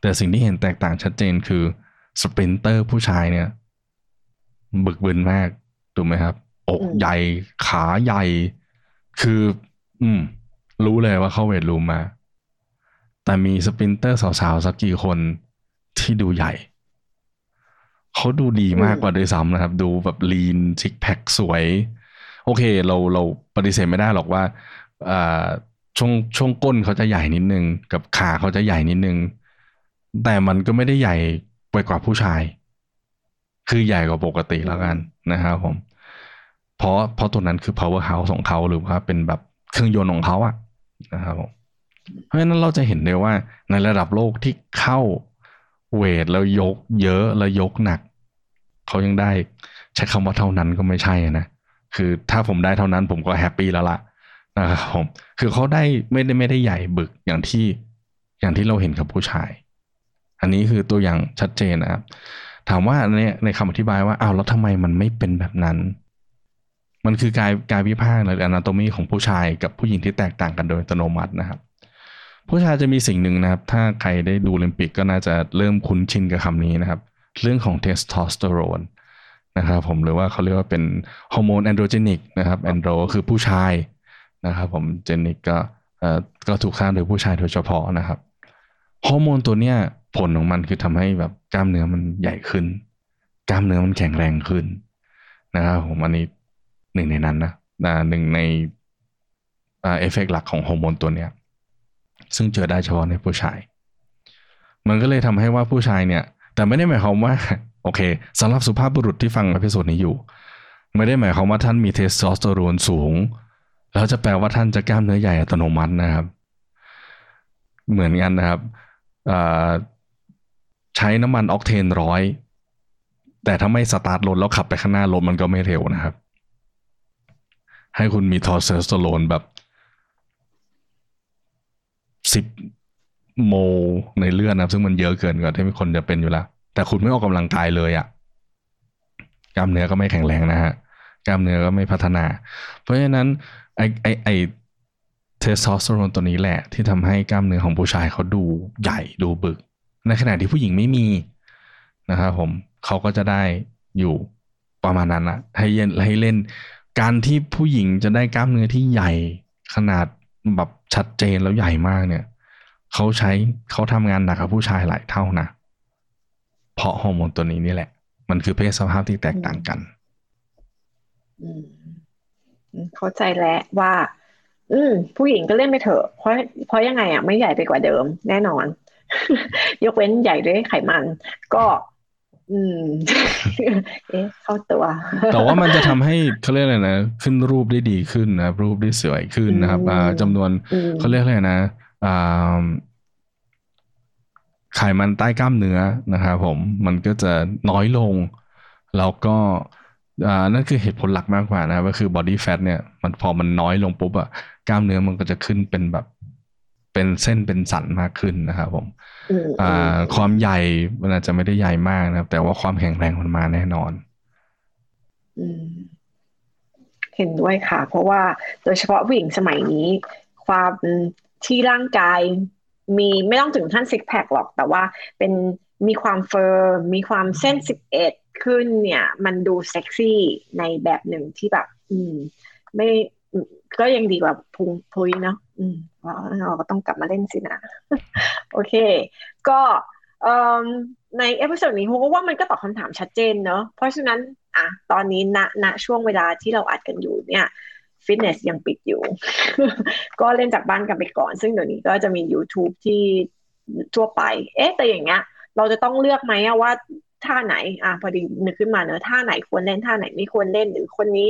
แต่สิ่งที่เห็นแตกต่างชัดเจนคือสปรินเตอร์ผู้ชายเนี่ยบึกบึนมากถูกไหมครับอกใหญ่ขาใหญ่คือรู้เลยว่าเข้าเวทรูมมาแต่มีสปรินเตอร์สาวๆสักกี่คนที่ดูใหญ่เขาดูดีมากกว่าด้วยซ้ำนะครับดูแบบลีนซิกแพคสวยโอเคเราปฏิเสธไม่ได้หรอกว่าช่วงก้นเขาจะใหญ่นิดนึงกับขาเขาจะใหญ่นิดนึงแต่มันก็ไม่ได้ใหญ่ไปกว่าผู้ชายคือใหญ่กว่าปกติแล้วกันนะครับผมเพราะตัวนั้นคือ power house ของเขาหรือว่าเป็นแบบเครื่องยนต์ของเขาอะนะครับผมเพราะฉะนั้นเราจะเห็นได้ว่าในระดับโลกที่เข้าเวทแล้วยกเยอะแล้วยกหนักเขายังได้ใช้คำว่าเท่านั้นก็ไม่ใช่นะคือถ้าผมได้เท่านั้นผมก็แฮปปี้แล้วล่ะนะครับผมคือเขาได้ไม่ได้ใหญ่บึกอย่างที่เราเห็นกับผู้ชายอันนี้คือตัวอย่างชัดเจนนะครับถามว่าในคำอธิบายว่าอ้าวแล้วทำไมมันไม่เป็นแบบนั้นมันคือกายวิภาคหรืออนาโตมีของผู้ชายกับผู้หญิงที่แตกต่างกันโดยอัตโนมัตินะครับผู้ชายจะมีสิ่งหนึ่งนะครับถ้าใครได้ดูโอลิมปิกก็น่าจะเริ่มคุ้นชินกับคำนี้นะครับเรื่องของเทสโทสเตอโรนนะครับผมหรือว่าเขาเรียกว่าเป็นฮอร์โมนแอนโดรเจนิกนะครับแอนโดรก็คือผู้ชายนะครับผมเจนิกก็ถูกสร้างโดยผู้ชายโดยเฉพาะนะครับฮอร์โมนตัวเนี้ยผลของมันคือทำให้แบบกล้ามเนื้อมันใหญ่ขึ้นกล้ามเนื้อมันแข็งแรงขึ้นนะครับผมอันนี้หนึ่งในนั้นนะหนึ่งในเอฟเฟกต์หลักของฮอร์โมนตัวเนี้ยซึ่งเจอได้เฉพาะในผู้ชายมันก็เลยทำให้ว่าผู้ชายเนี่ยแต่ไม่ได้หมายความว่าโอเคสำหรับสุภาพบุรุษที่ฟังเอพิโซดนี้อยู่ไม่ได้หมายความว่าท่านมีเทสโทสเตอโรนสูงแล้วจะแปลว่าท่านจะกล้ามเนื้อใหญ่อัตโนมัตินะครับเหมือนกันนะครับใช้น้ำมันออกเทน100แต่ถ้าไม่สตาร์ทรถแล้วขับไปข้างหน้ารถมันก็ไม่เร็วนะครับให้คุณมีเทสโทสเตอโรนแบบ10โมในเลือดนะครับซึ่งมันเยอะเกินกว่าที่คนจะเป็นอยู่แล้วแต่คุณไม่ออกกำลังกายเลยอ่ะกล้ามเนื้อก็ไม่แข็งแรงนะฮะกล้ามเนื้อก็ไม่พัฒนาเพราะฉะนั้นไอเทสโทสเตอโรนตัวนี้แหละที่ทำให้กล้ามเนื้อของผู้ชายเขาดูใหญ่ดูบึกในขณะที่ผู้หญิงไม่มีนะครับผมเขาก็จะได้อยู่ประมาณนั้นนะให้เล่นการที่ผู้หญิงจะได้กล้ามเนื้อที่ใหญ่ขนาดแบบชัดเจนแล้วใหญ่มากเนี่ยเขาทำงานหนักกับผู้ชายหลายเท่านะเพราะฮอร์โมนตัวนี้นี่แหละมันคือเพศสภาพที่แตกต่างกันเข้าใจแล้วว่าผู้หญิงก็เล่นไปเถอะเพราะยังไงอ่ะไม่ใหญ่ไปกว่าเดิมแน่นอน ยกเว้นใหญ่ด้วยไขมันก็เข้าตัว แต่ว่ามันจะทำให้เขาเรียกอะไรนะขึ้นรูปได้ดีขึ้นนะรูปได้สวยขึ้นนะครับจำนวนเขาเรียกอะไรนะไขมันใต้กล้ามเนื้อนะครับผมมันก็จะน้อยลงแล้วก็นั่นคือเหตุผลหลักมากกว่านะก็คือบอดี้แฟทเนี่ยมันพอมันน้อยลงปุ๊บอะกล้ามเนื้อมันก็จะขึ้นเป็นแบบเป็นเส้นเป็นสันมากขึ้นนะครับผมความใหญ่มันอาจจะไม่ได้ใหญ่มากนะครับแต่ว่าความแข็งแรงมันมาแน่นอนเห็นด้วยค่ะเพราะว่าโดยเฉพาะผู้หญิงสมัยนี้ความที่ร่างกายมีไม่ต้องถึงขั้นซิกแพคหรอกแต่ว่าเป็นมีความเฟิร์มมีความเส้น11ขึ้นเนี่ยมันดูเซ็กซี่ในแบบหนึ่งที่แบบไม่ก็ยังดีกว่าพุงพุยเนาะเราก็ต้องกลับมาเล่นสินะ โอเคก็ในเอพิโซดนี้ผมก็ว่ามันก็ตอบคำถามชัดเจนเนาะเพราะฉะนั้นอ่ะตอนนี้ณช่วงเวลาที่เราอัดกันอยู่เนี่ยฟิตเนสยังปิดอยู่ ก็เล่นจากบ้านกันไปก่อนซึ่งเดี๋ยวนี้ก็จะมี YouTube ที่ทั่วไปแต่อย่างเงี้ยเราจะต้องเลือกไหมว่าท่าไหนพอดีนึกขึ้นมาเนอะท่าไหนควรเล่นท่าไหนไม่ควรเล่นหรือคนนี้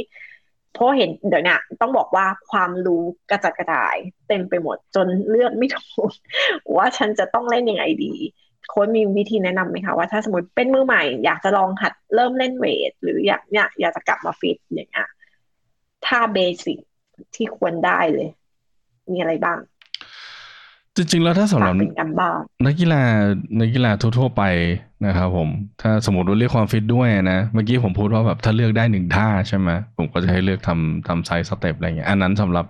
เพราะเห็นเดี๋ยวนี้ต้องบอกว่าความรู้กระจัดกระจายเต็มไปหมดจนเลือกไม่ถูกว่าฉันจะต้องเล่นยังไงดีโค้ชมีวิธีแนะนำไหมคะว่าถ้าสมมติเป็นมือใหม่อยากจะลองหัดเริ่มเล่นเวทหรืออยากจะกลับมาฟิตอย่างเงี้ยท่าเบสิกที่ควรได้เลยมีอะไรบ้างจริงๆแล้วถ้าสำหรับนักกีฬาทั่วๆไปนะครับผมถ้าสมมติว่าเรียกความฟิตด้วยนะเมื่อกี้ผมพูดว่าแบบถ้าเลือกได้1ท่าใช่ไหมผมก็จะให้เลือกทำไซส์สเต็ปอะไรอย่างเงี้ยอันนั้นสำหรับ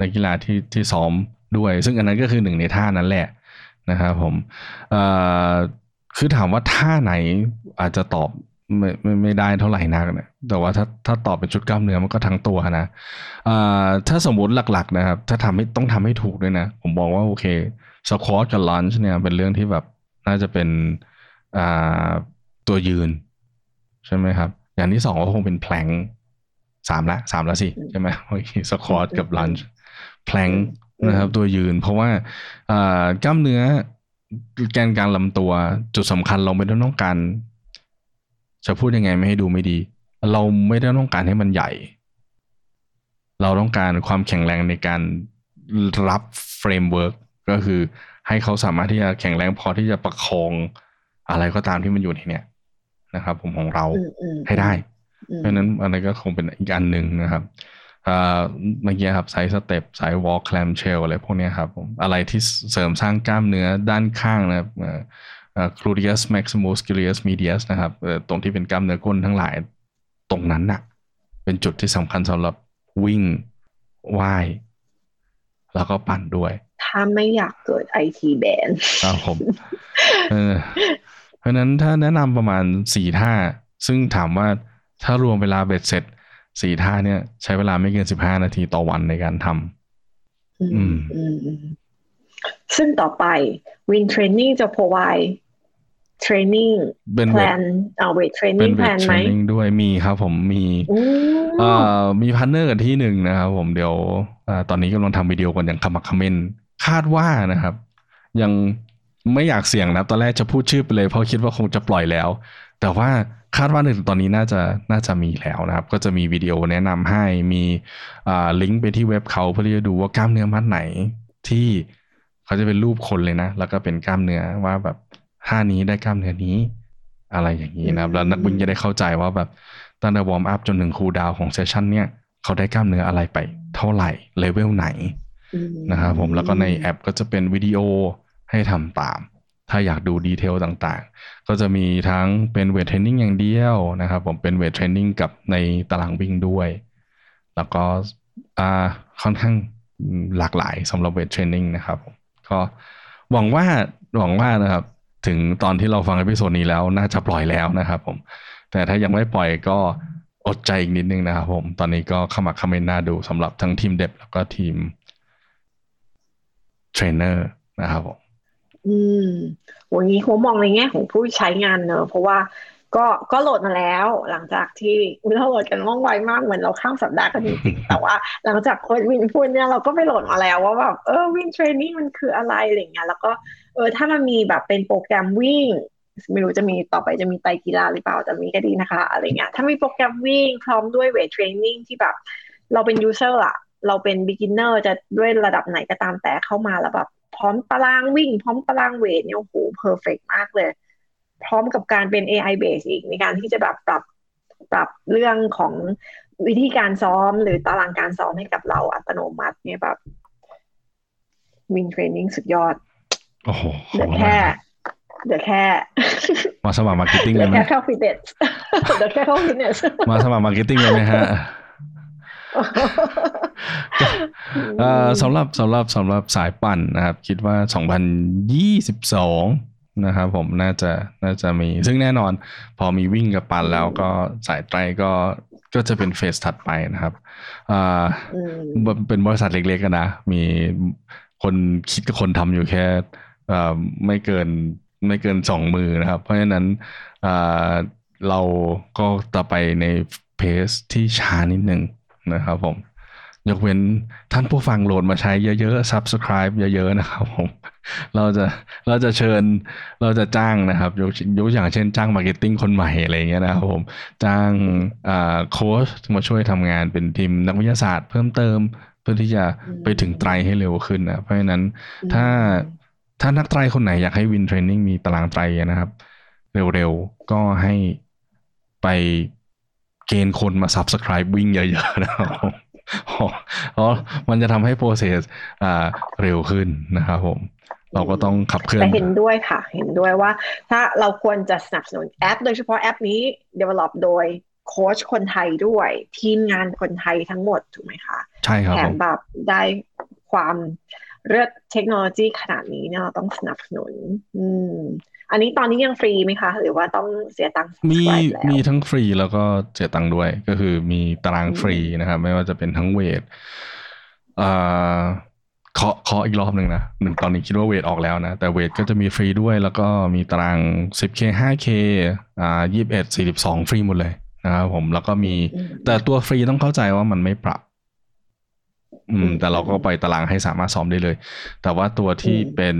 นักกีฬาที่ซ้อมด้วยซึ่งอันนั้นก็คือ1ในท่านั้นแหละนะครับผมคือถามว่าท่าไหนอาจจะตอบไม่ได้เท่าไหร่นักนะแต่ว่าถ้าตอบเป็นชุดกล้ามเนื้อมันก็ทั้งตัวนะถ้าสมมติหลักๆนะครับถ้าต้องทำให้ถูกด้วยนะผมบอกว่าโอเคสควอตกับลันจ์เนี่ยเป็นเรื่องที่แบบน่าจะเป็นตัวยืนใช่ไหมครับอย่างที่สองก็คงเป็นแพลงก์3ละสิใช่ไหมโอเคสควอตกับลันจ์แพลงก์นะครับตัวยืนเพราะว่ากล้ามเนื้อแกนกลางลำตัวจุดสำคัญเราไม่ได้ต้องการจะพูดยังไงไม่ให้ดูไม่ดีเราไม่ได้ต้องการให้มันใหญ่เราต้องการความแข็งแรงในการรับเฟรมเวิร์กก็คือให้เขาสามารถที่จะแข็งแรงพอที่จะประคองอะไรก็ตามที่มันอยู่ในเนี้ยนะครับผมของเราให้ได้เพราะฉะนั้นอะไรก็คงเป็นอีกอันนึงนะครับเมื่อกี้ครับไซส์สเต็ปไซส์วอลแคลมเชลอะไรพวกนี้ครับผมอะไรที่เสริมสร้างกล้ามเนื้อด้านข้างนะครับgluteus maximus gluteus medius นะครับตรงที่เป็นกล้ามเนื้อก้นทั้งหลายตรงนั้นน่ะเป็นจุดที่สำคัญสำหรับวิ่งว่ายแล้วก็ปั่นด้วยถ้าไม่อยากเกิด IT band ครับผม เพราะนั้นถ้าแนะนำประมาณ4ท่าซึ่งถามว่าถ้ารวมเวลาเบ็ดเสร็จ4ท่าเนี่ยใช้เวลาไม่เกิน15นาทีต่อวันในการทำซึ่งต่อไป WIND training จะ provide training plan เวท training plan ไหมด้วยมีครับผมมีพาร์ทเนอร์กันที่หนึ่งนะครับผมเดี๋ยวตอนนี้กำลังทำวิดีโอกันอย่างขมักเขม้นคาดว่านะครับยังไม่อยากเสี่ยงนะตอนแรกจะพูดชื่อไปเลยเพราะคิดว่าคงจะปล่อยแล้วแต่ว่าคาดว่าตอนนี้น่าจะมีแล้วนะครับก็จะมีวิดีโอแนะนำให้มีลิงก์ไปที่เว็บเขาเพื่อที่จะดูว่ากล้ามเนื้อมัดไหนที่เขาจะเป็นรูปคนเลยนะแล้วก็เป็นกล้ามเนื้อว่าแบบท่านี้ได้กล้ามเนื้อนี้อะไรอย่างนี้นะครับแล้วนักวิ่งจะได้เข้าใจว่าแบบตั้งแต่วอร์มอัพจนถึงคูลดาวน์ของเซสชั่นเนี่ยเขาได้กล้ามเนื้ออะไรไปเท่าไหร่เลเวลไหนนะครับผมแล้วก็ในแอปก็จะเป็นวิดีโอให้ทำตามถ้าอยากดูดีเทลต่างๆก็จะมีทั้งเป็นเวทเทรนนิ่งอย่างเดียวนะครับผมเป็นเวทเทรนนิ่งกับในตารางวิ่งด้วยแล้วก็ค่อนข้างหลากหลายสำหรับเวทเทรนนิ่งนะครับก็หวังว่านะครับถึงตอนที่เราฟังเอพิโซดนี้แล้วน่าจะปล่อยแล้วนะครับผมแต่ถ้ายังไม่ปล่อยก็อดใจอีกนิดนึงนะครับผมตอนนี้ก็ขมักเขม้นน่าดูสำหรับทั้งทีมเด็บแล้วก็ทีมเทรนเนอร์นะครับผมวันนี้ผมมองในแง่ของผู้ใช้งานเนอะเพราะว่าก็โหลดมาแล้วหลังจากที่เราโหลดกันว่องไวมากเหมือนเราข้ามสัปดาห์กันจริงๆแต่ว่าหลังจากโค้ชวินพูดเนี่ยเราก็ไปโหลดมาแล้วว่าแบบวินเทรนนิ่งมันคืออะไรอะไรเงี้ยแล้วก็ถ้ามันมีแบบเป็นโปรแกรมวิ่งไม่รู้จะมีต่อไปจะมีไตรกีฬาหรือเปล่าแต่มีก็ดีนะคะอะไรเงี้ยถ้ามีโปรแกรมวิ่งพร้อมด้วยเวทเทรนนิ่งที่แบบเราเป็นยูเซอร์อะเราเป็นบิ๊กินเนอร์จะด้วยระดับไหนก็ตามแต่เข้ามาแล้วแบบพร้อมตารางวิ่งพร้อมตารางเวทเนี่ยโอ้โหเพอร์เฟคมากเลยพร้อมกับการเป็น AI base อีกในการที่จะแบบปรับเรื่องของวิธีการซ้อมหรือตารางการซ้อมให้กับเราอัตโนมัติเนี่ยแบบวินเทรนนิ่งสุดยอดโอ้โหเดี๋ยวแค่มาสมัครมาร์เก็ตติ้งเลยมั้ยแค่เข้าฟิตเนสมาสมัครมาร์เก็ตติ้งเลยมั้ยฮะสำหรับสายปั่นนะครับคิดว่า2022นะครับผมน่าจะมีซึ่งแน่นอนพอมีวิ่งกับปั่นแล้วก็สายไตรก็จะเป็นเฟสถัดไปนะครับเป็นบริษัทเล็กๆนะมีคนคิดกับคนทำอยู่แค่ไม่เกิน2มือนะครับเพราะฉะนั้นเราก็จะไปในเพสที่ช้านิดนึงนะครับผม ยกเว้นท่านผู้ฟังโหลดมาใช้เยอะๆ Subscribe เยอะๆนะครับผมเราจะเชิญเราจะจ้างนะครับยกอย่างเช่นจ้างมาร์เก็ตติ้งคนใหม่อะไรอย่างเงี้ยนะครับผมจ้างโค้ชมาช่วยทำงานเป็นทีมนักวิทยาศาสตร์เพิ่มเติมเพื่อที่จะไปถึงไตรให้เร็วขึ้นนะเพราะฉะนั้นถ้านักไตรคนไหนอยากให้วินเทรนนิ่งมีตารางไตรนะครับเร็วๆก็ให้ไปเกณฑ์คนมา Subscribe วิ่งเยอะๆนะครับอ๋อมันจะทำให้โปรเซสเร็วขึ้นนะครับผมเราก็ต้องขับเคลื่อนแต่เห็นด้วยค่ะเห็นด้วยว่าถ้าเราควรจะสนับสนุนแอปโดยเฉพาะแอปนี้ develop โดยโค้ชคนไทยด้วยทีมงานคนไทยทั้งหมดถูกไหมคะใช่ครับแถมแบบได้ความเลือดเทคโนโลยีขนาดนี้เนี่ยเราต้องสนับสนุนอันนี้ตอนนี้ยังฟรีไหมคะหรือว่าต้องเสียตังค์มีทั้งฟรีแล้วก็เสียตังค์ด้วยก็คือมีตารางฟรีนะครับไม่ว่าจะเป็นทั้งเวทขออีกรอบนึงนะตอนนี้คิดว่าเวทออกแล้วนะแต่เวทก็จะมีฟรีด้วยแล้วก็มีตาราง 10K 5K 21 42ฟรีหมดเลยนะครับผมแล้วก็มีแต่ตัวฟรีต้องเข้าใจว่ามันไม่ปรับแต่เราก็ไปตารางให้สามารถซ้อมได้เลยแต่ว่าตัวที่เป็น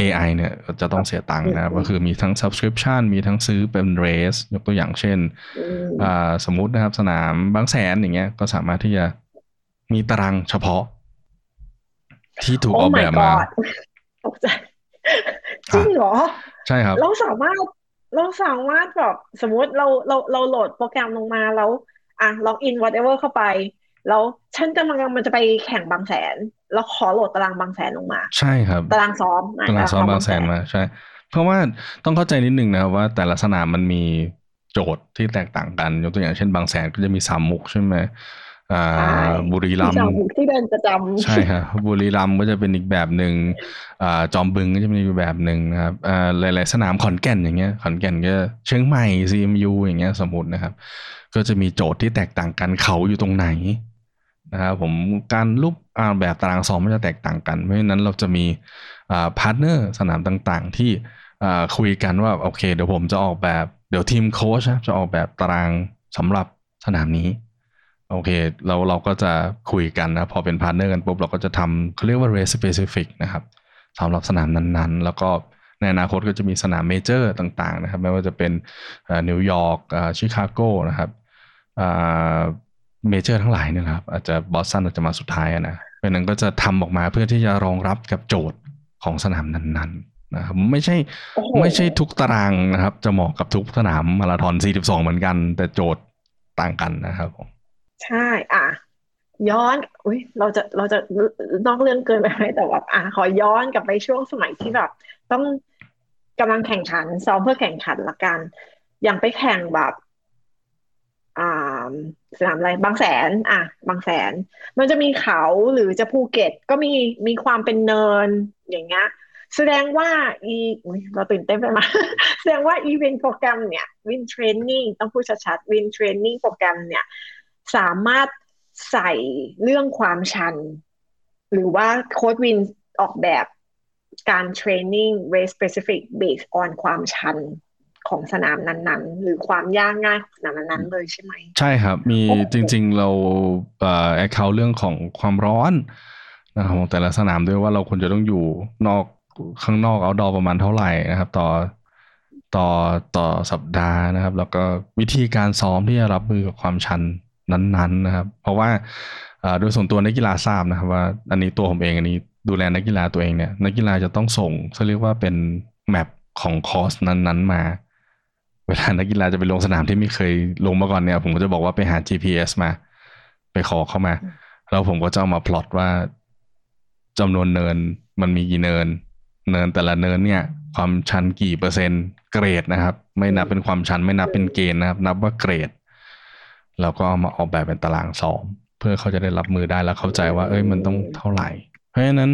AI เนี่ยจะต้องเสียตังค์นะก็คือมีทั้ง subscription มีทั้งซื้อเป็น race ยกตัวอย่างเช่นสมมุตินะครับสนามบางแสนอย่างเงี้ยก็สามารถที่จะมีตารางเฉพาะที่ถูกออกแบบมาตกใจจริงเหรอใช่ครับเราสามารถแบบสมมุติเราโหลดโปรแกรมลงมาแล้วอ่ะล็อกอิน whatever เข้าไปแล้วฉันมันจะไปแข่งบางแสนแล้วขอโหลดตารางบางแสนลงมาใช่ครับตารางซ้อมบางแสนมาใช่เพราะว่าต้องเข้าใจนิดนึงนะครับว่าแต่ละสนามมันมีโจทย์ที่แตกต่างกันยกตัวอย่างเช่นบางแสนก็จะมีสามมุกใช่ไหมบุรีรัมย์ที่เดินประจำใช่ครับบุรีรัมย์ก็จะเป็นอีกแบบนึงจอมบึงก็จะเป็นอีกแบบนึงนะครับหลายๆสนามขอนแก่นอย่างเงี้ยขอนแก่นก็เชียงใหม่ CMU อย่างเงี้ยสมมุตินะครับก็จะมีโจทย์ที่แตกต่างกันเขาอยู่ตรงไหนนะครับผมการรูปแบบตารางซ้อมมันจะแตกต่างกันเพราะฉะนั้นเราจะมีพาร์ทเนอร์สนามต่างๆที่คุยกันว่าโอเคเดี๋ยวผมจะออกแบบเดี๋ยวทีมโค้ชจะออกแบบตารางสำหรับสนามนี้โอเคเราก็จะคุยกันนะพอเป็นพาร์ทเนอร์กันปุ๊บเราก็จะทำเขาเรียกว่า race specific นะครับสำหรับสนามนั้นๆแล้วก็ในอนาคตก็จะมีสนามเมเจอร์ต่างๆนะครับไม่ว่าจะเป็นนิวยอร์กชิคาโกนะครับเมเจอร์ทั้งหลายเนี่ยครับอาจจะบอสตันอาจจะมาสุดท้ายนะเพราะนั้นก็จะทำออกมาเพื่อที่จะรองรับกับโจทย์ของสนามนั้นๆนะครับไม่ใช่ทุกตารางนะครับจะเหมาะกับทุกสนามมาราธอน42เหมือนกันแต่โจทย์ต่างกันนะครับใช่อ่ะย้อนเราจะนอกเรื่องเกินไปไหมแต่ว่าอ่ะขอย้อนกลับไปช่วงสมัยที่แบบต้องกำลังแข่งขันซ้อมเพื่อแข่งขันละกันอย่างไปแข่งแบบสนามอะไรบางแสนอ่ะบางแสนมันจะมีเขาหรือจะภูเก็ตก็มีความเป็นเนินอย่างเงี้ยแสดงว่าเราตื่นเต้นไปมา แสดงว่าอีเวนต์โปรแกรมเนี่ยวินเทรนนิ่งต้องพูดชัดๆวินเทรนนิ่งโปรแกรมเนี่ยสามารถใส่เรื่องความชันหรือว่าโค้ชวินออกแบบการเทรนนิ่ง race specific based on ความชันของสนามนั้นๆหรือความยากง่ายของสนามนั้นๆเลยใช่ไหมใช่ครับมีจริงๆเราaccount เรื่องของความร้อนนะครับของแต่ละสนามด้วยว่าเราควรจะต้องอยู่นอกข้างนอก outdoor ประมาณเท่าไหร่นะครับต่อสัปดาห์นะครับแล้วก็วิธีการซ้อมที่จะรับมือกับความชันนั้นๆนะครับเพราะว่าโดยส่วนตัวนักกีฬาทราบนะครับว่าอันนี้ตัวผมเองอันนี้ดูแลนักกีฬาตัวเองเนี่ยนักกีฬาจะต้องส่งเรียกว่าเป็นแมปของคอร์สนั้นๆมาเวลานักกีฬาจะไปลงสนามที่ไม่เคยลงมาก่อนเนี่ยผมก็จะบอกว่าไปหา GPS มาไปขอเข้ามาแล้วผมก็จะเอามาพลอตว่าจำนวนเนินมันมีกี่เนินแต่ละเนินเนี่ยความชันกี่เปอร์เซ็นต์เกรดนะครับไม่นับเป็นความชันไม่นับเป็นเกณฑ์นะครับนับว่าเกรดแล้วก็เอามาออกแบบเป็นตารางซ้อมเพื่อเขาจะได้รับมือได้แล้วเข้าใจว่าเอ้ยมันต้องเท่าไหร่เพราะฉะนั้น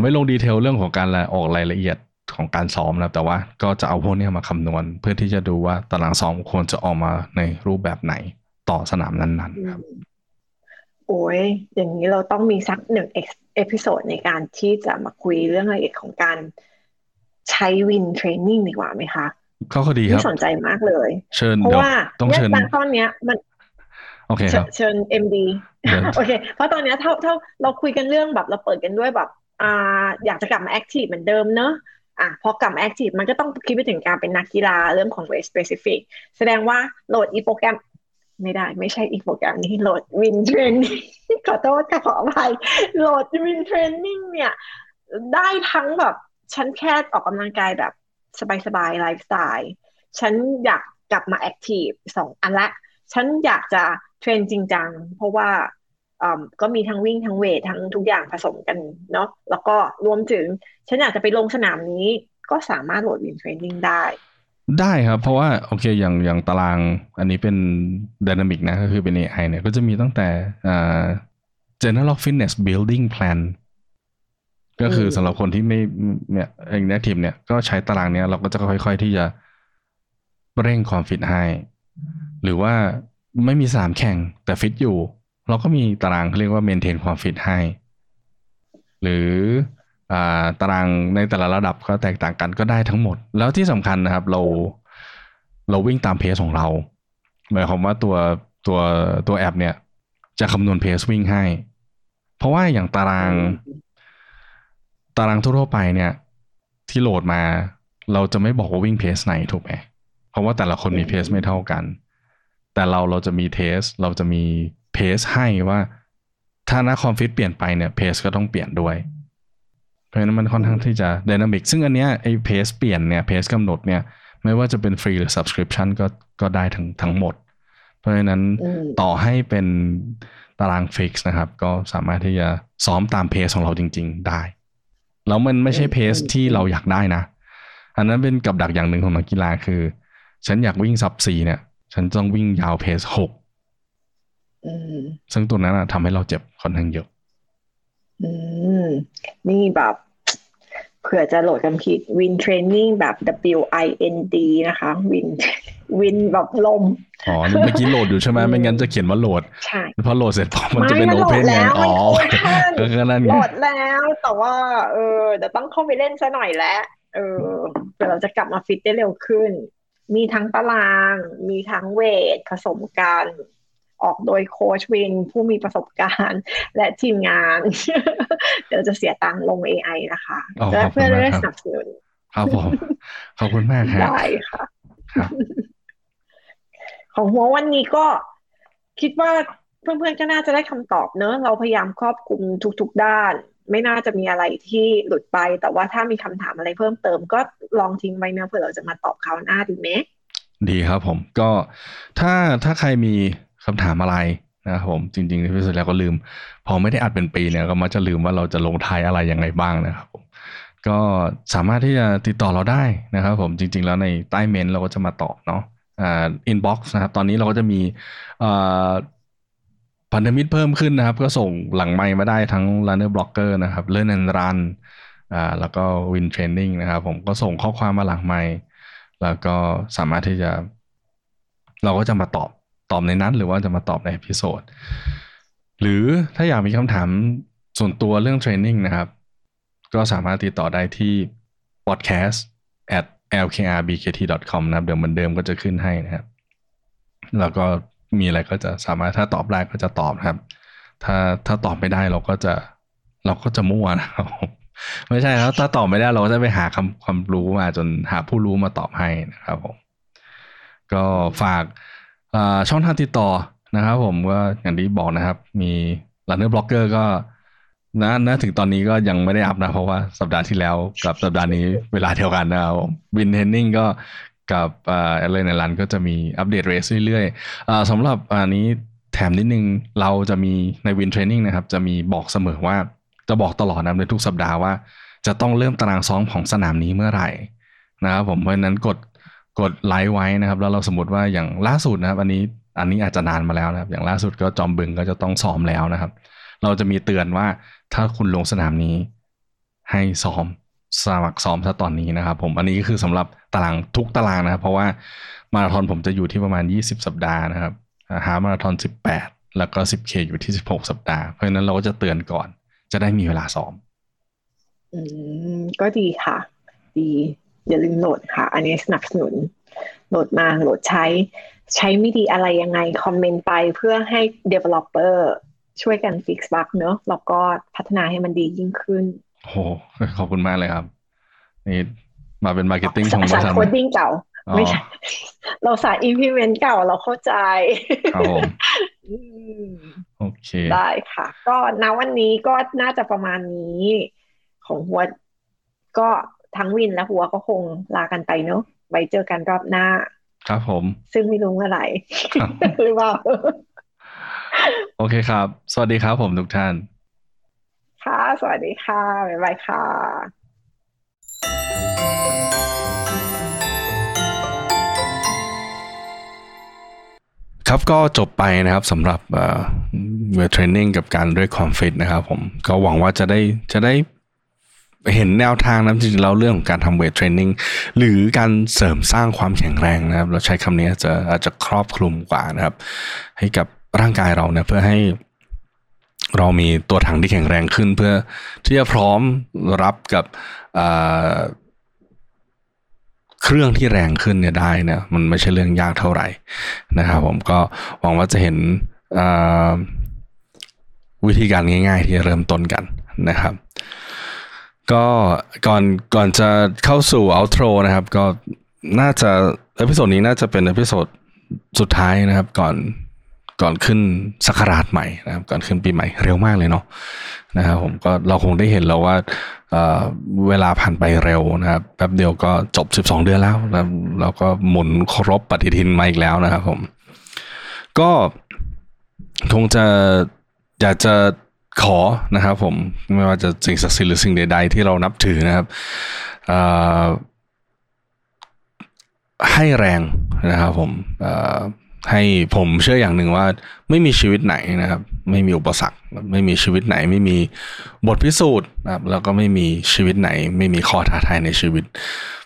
ไม่ลงดีเทลเรื่องของการออกรายละเอียดของการซ้อมนะแต่ว่าก็จะเอาพวกนี้มาคำนวณเพื่อที่จะดูว่าตารางซ้อมควรจะออกมาในรูปแบบไหนต่อสนามนั้นๆครับโอ้ยอย่างนี้เราต้องมีสักหนึ่งเอพิโซดในการที่จะมาคุยเรื่องรายละเอียดของการใช้วินเทรนนิ่งดีกว่าไหมคะก็ดีครับสนใจมากเลยเชิญเพราะว่าต้องเชิญตอนเนี้ยมัน โอเคครับเชิญ MD โอเคเพราะตอนนี้เท่าเราคุยกันเรื่องแบบเราเปิดกันด้วยแบบอยากจะกลับมาแอคทีฟเหมือนเดิมเนอะพอกลับมาแอคทีฟมันก็ต้องคิดไปถึงการเป็นนักกีฬาเรื่องของ race specific แสดงว่าโหลดอีโปรแกรมไม่ได้ไม่ใช่อีโปรแกรมนี้โหลด WIND training ขอโทษค่ะขออภัยโหลด WIND training เนี่ยได้ทั้งแบบฉันแค่ออกกำลังกายแบบสบายๆไลฟ์สไตล์ฉันอยากกลับมาแอคทีฟ2อันละฉันอยากจะเทรนจริงจังเพราะว่าก็มีทั้งวิ่งทั้งเวททั้งทุกอย่างผสมกันเนาะแล้วก็รวมถึงฉันอยากจะไปลงสนามนี้ก็สามารถโหลดวินเทรนนิ่งได้ครับเพราะว่าโอเคอย่างตารางอันนี้เป็นไดนามิกนะก็คือเป็น AI เนี่ยก็จะมีตั้งแต่general fitness building plan ก็คือสำหรับคนที่ไม่เนี่ยแอคทีฟเนี่ยก็ใช้ตารางเนี้ยเราก็จะค่อยๆที่จะเร่งความฟิตให้หรือว่าไม่มีสนามแข่งแต่ฟิตอยู่เราก็มีตารางเรียกว่าเมนเทนความฟิตให้หรือตารางในแต่ละระดับก็แตกต่างกันก็ได้ทั้งหมดแล้วที่สำคัญนะครับเราวิ่งตามเพสของเราหมายความว่าตัวแอปเนี่ยจะคำนวณเพสวิ่งให้เพราะว่าอย่างตารางทั่วไปเนี่ยที่โหลดมาเราจะไม่บอกว่าวิ่งเพสไหนถูกไหมเพราะว่าแต่ละคนมีเพสไม่เท่ากันแต่เราจะมีเทสเราจะมีเพสให้ว่าถ้านักความฟิตเปลี่ยนไปเนี่ยเพสก็ต้องเปลี่ยนด้วยเพราะฉะนั้นมันค่อนข้างที่จะไดนามิกซึ่งอันเนี้ยไอ้เพสเปลี่ยนเนี่ยเพสกำหนดเนี่ยไม่ว่าจะเป็นฟรีหรือ subscription ก็ได้ทั้งหมดเพราะฉะนั้นต่อให้เป็นตารางฟิกซ์นะครับก็สามารถที่จะซ้อมตามเพสของเราจริงๆได้แล้วมันไม่ใช่เพสที่เราอยากได้นะอันนั้นเป็นกับดักอย่างหนึ่งของนักกีฬาคือฉันอยากวิ่งซับ4เนี่ยฉันต้องวิ่งยาวเพส6ซึ่งตัวนั้นทำให้เราเจ็บค่อนข้างเยอะนี่แบบเผื่อจะโหลดกันผิด Wind Training แบบ WIND นะคะ Wind แบบลมอ๋อเมื่อกี้โหลดอยู่ใช่ไหมไม่งั้นจะเขียนว่าโหลดใช่พอโหลดเสร็จพอมันจะเป็น Open ไงอ๋อก็นั่นไงโหลดแล้วแต่ว่าเดี๋ยวต้องเข้าไปเล่นซะหน่อยแล้วเดี๋ยวเราจะกลับมาฟิตได้เร็วขึ้นมีทั้งตารางมีทั้งเวทผสมกันออกโดยโค้ชวินผู้มีประสบการณ์และทีมงาน เดี๋ยวจะเสียตังค์ลง AI นะคะเพื่อได้สนับสนุนครับผมขอบคุณมากครับได้ค่ะของหัววันนี้ก็คิดว่าเพื่อนๆก็น่าจะได้คำตอบเนอะเราพยายามครอบคลุมทุกๆด้านไม่น่าจะมีอะไรที่หลุดไปแต่ว่าถ้ามีคำถามอะไรเพิ่มเติมก็ลองทิ้งไว้เนอะเผื่อเราจะมาตอบคราวหน้าดีไหมดีครับผมก็ถ้าใครมีคำถามอะไรนะครับผมจริงๆที่สุดแล้วก็ลืมพอไม่ได้อัดเป็นปีเนี่ยก็มักจะลืมว่าเราจะลงท้ายอะไรยังไงบ้างนะครับผมก็สามารถที่จะติดต่อเราได้นะครับผมจริงๆแล้วในใต้เมนต์เราก็จะมาตอบเนาะอินบ็อกซ์นะครับตอนนี้เราก็จะมีพันธมิตรเพิ่มขึ้นนะครับก็ส่งหลังไมค์มาได้ทั้ง Runner Blogger นะครับ Learn and Run แล้วก็ Wind Training นะครับผมก็ส่งข้อความมาหลังไมค์แล้วก็สามารถที่จะเราก็จะมาตอบในนั้นหรือว่าจะมาตอบในเอพิโซดหรือถ้าอยากมีคำถามส่วนตัวเรื่องเทรนนิ่งนะครับก็สามารถติดต่อได้ที่ podcast@lkrbkt.com นะครับเดี๋ยวเหมือนเดิมก็จะขึ้นให้นะครับแล้วก็มีอะไรก็จะสามารถถ้าตอบได้ก็จะตอบครับถ้าตอบไม่ได้เราก็จะมั่วนะครับไม่ใช่แล้วถ้าตอบไม่ได้เราก็จะไปหาความรู้มาจนหาผู้รู้มาตอบให้นะครับผมก็ฝากช่องทางติดต่อนะครับผมก็อย่างที่บอกนะครับมี Runner Blogger ก็นะถึงตอนนี้ก็ยังไม่ได้อัพนะเพราะว่าสัปดาห์ที่แล้วกับสัปดาห์นี้เวลาเดียวกันนะครับผม Wind Training ก็กับอะไรในร้านก็จะมีอัปเดตเรสเรื่อยๆสำหรับอันนี้แถมนิดนึงเราจะมีใน Wind Training นะครับจะมีบอกเสมอว่าจะบอกตลอดนะในทุกสัปดาห์ว่าจะต้องเริ่มตารางซ้อมของสนามนี้เมื่อไหร่นะครับผมเพราะฉะนั้นกดไลค์ไว้นะครับแล้วเราสมมติว่าอย่างล่าสุดนะครับอันนี้อาจจะนานมาแล้วนะครับอย่างล่าสุดก็จอมบึงก็จะต้องซ้อมแล้วนะครับเราจะมีเตือนว่าถ้าคุณลงสนามนี้ให้ซ้อมสมัครซ้อมซะตอนนี้นะครับผมอันนี้ก็คือสำหรับตารางทุกตารางนะครับเพราะว่ามาราธอนผมจะอยู่ที่ประมาณ20สัปดาห์นะครับฮาล์ฟมาราธอน18แล้วก็ 10K อยู่ที่16สัปดาห์เพราะฉะนั้นเราก็จะเตือนก่อนจะได้มีเวลาซ้อมก็ดีค่ะดี อย่าลืมโหลดค่ะอันนี้สนับสนุนโหลดมาโหลดใช้ไม่ดีอะไรยังไงคอมเมนต์ไปเพื่อให้ developer ช่วยกัน fix bug เนอะแล้วก็พัฒนาให้มันดียิ่งขึ้นโหขอบคุณมากเลยครับนี่มาเป็น marketing ของบริษัท coding เก่าไม่ใช่เราสาย implement เก่าเราเข้าใจครับผมโอเคได้ค่ะก็ณวันนี้ก็น่าจะประมาณนี้ของหัวก็ทั้งวินและหัวก็คงลากันไปเนอะไว้เจอกันรอบหน้าครับผมซึ่งไม่รู้เมื่อไหร่หรือเปล่าโอเคครับสวัสดีครับผมทุกท่านค่ะสวัสดีค่ะบ๊ายบายค่ะครับก็จบไปนะครับสำหรับเทรนนิ่งกับการเรียกความฟิตนะครับผมก็หวังว่าจะได้เห็นแนวทางนะจริงๆเราเรื่องของการทำเวทเทรนนิ่งหรือการเสริมสร้างความแข็งแรงนะครับเราใช้คำนี้อาจจะครอบคลุมกว่านะครับให้กับร่างกายเราเนี่ยเพื่อให้เรามีตัวถังที่แข็งแรงขึ้นเพื่อที่จะพร้อมรับกับเครื่องที่แรงขึ้นเนี่ยได้นะมันไม่ใช่เรื่องยากเท่าไหร่นะครับผมก็หวังว่าจะเห็นวิธีการง่ายๆที่จะเริ่มต้นกันนะครับก็ก่อนจะเข้าสู่เอาท์โทรนะครับก็น่าจะเอพิโซดนี้น่าจะเป็นเอพิโซดสุดท้ายนะครับก่อนขึ้นศักราชใหม่นะครับก่อนขึ้นปีใหม่เร็วมากเลยเนาะนะครับผมก็เราคงได้เห็นแล้วว่าเวลาผ่านไปเร็วนะครับแป๊บเดียวก็จบ12เดือนแล้วนะเราก็หมุนครบปฏิทินมาอีกแล้วนะครับผมก็คงจะอยากจะขอนะครับผมไม่ว่าจะสิ่งศักดิ์สิทธิ์หรือสิ่งใดๆที่เรานับถือนะครับให้แรงนะครับผมให้ผมเชื่ออย่างหนึ่งว่าไม่มีชีวิตไหนนะครับไม่มีอุปสรรคไม่มีชีวิตไหนไม่มีบทพิสูจน์นะครับแล้วก็ไม่มีชีวิตไหนไม่มีข้อท้าทายในชีวิต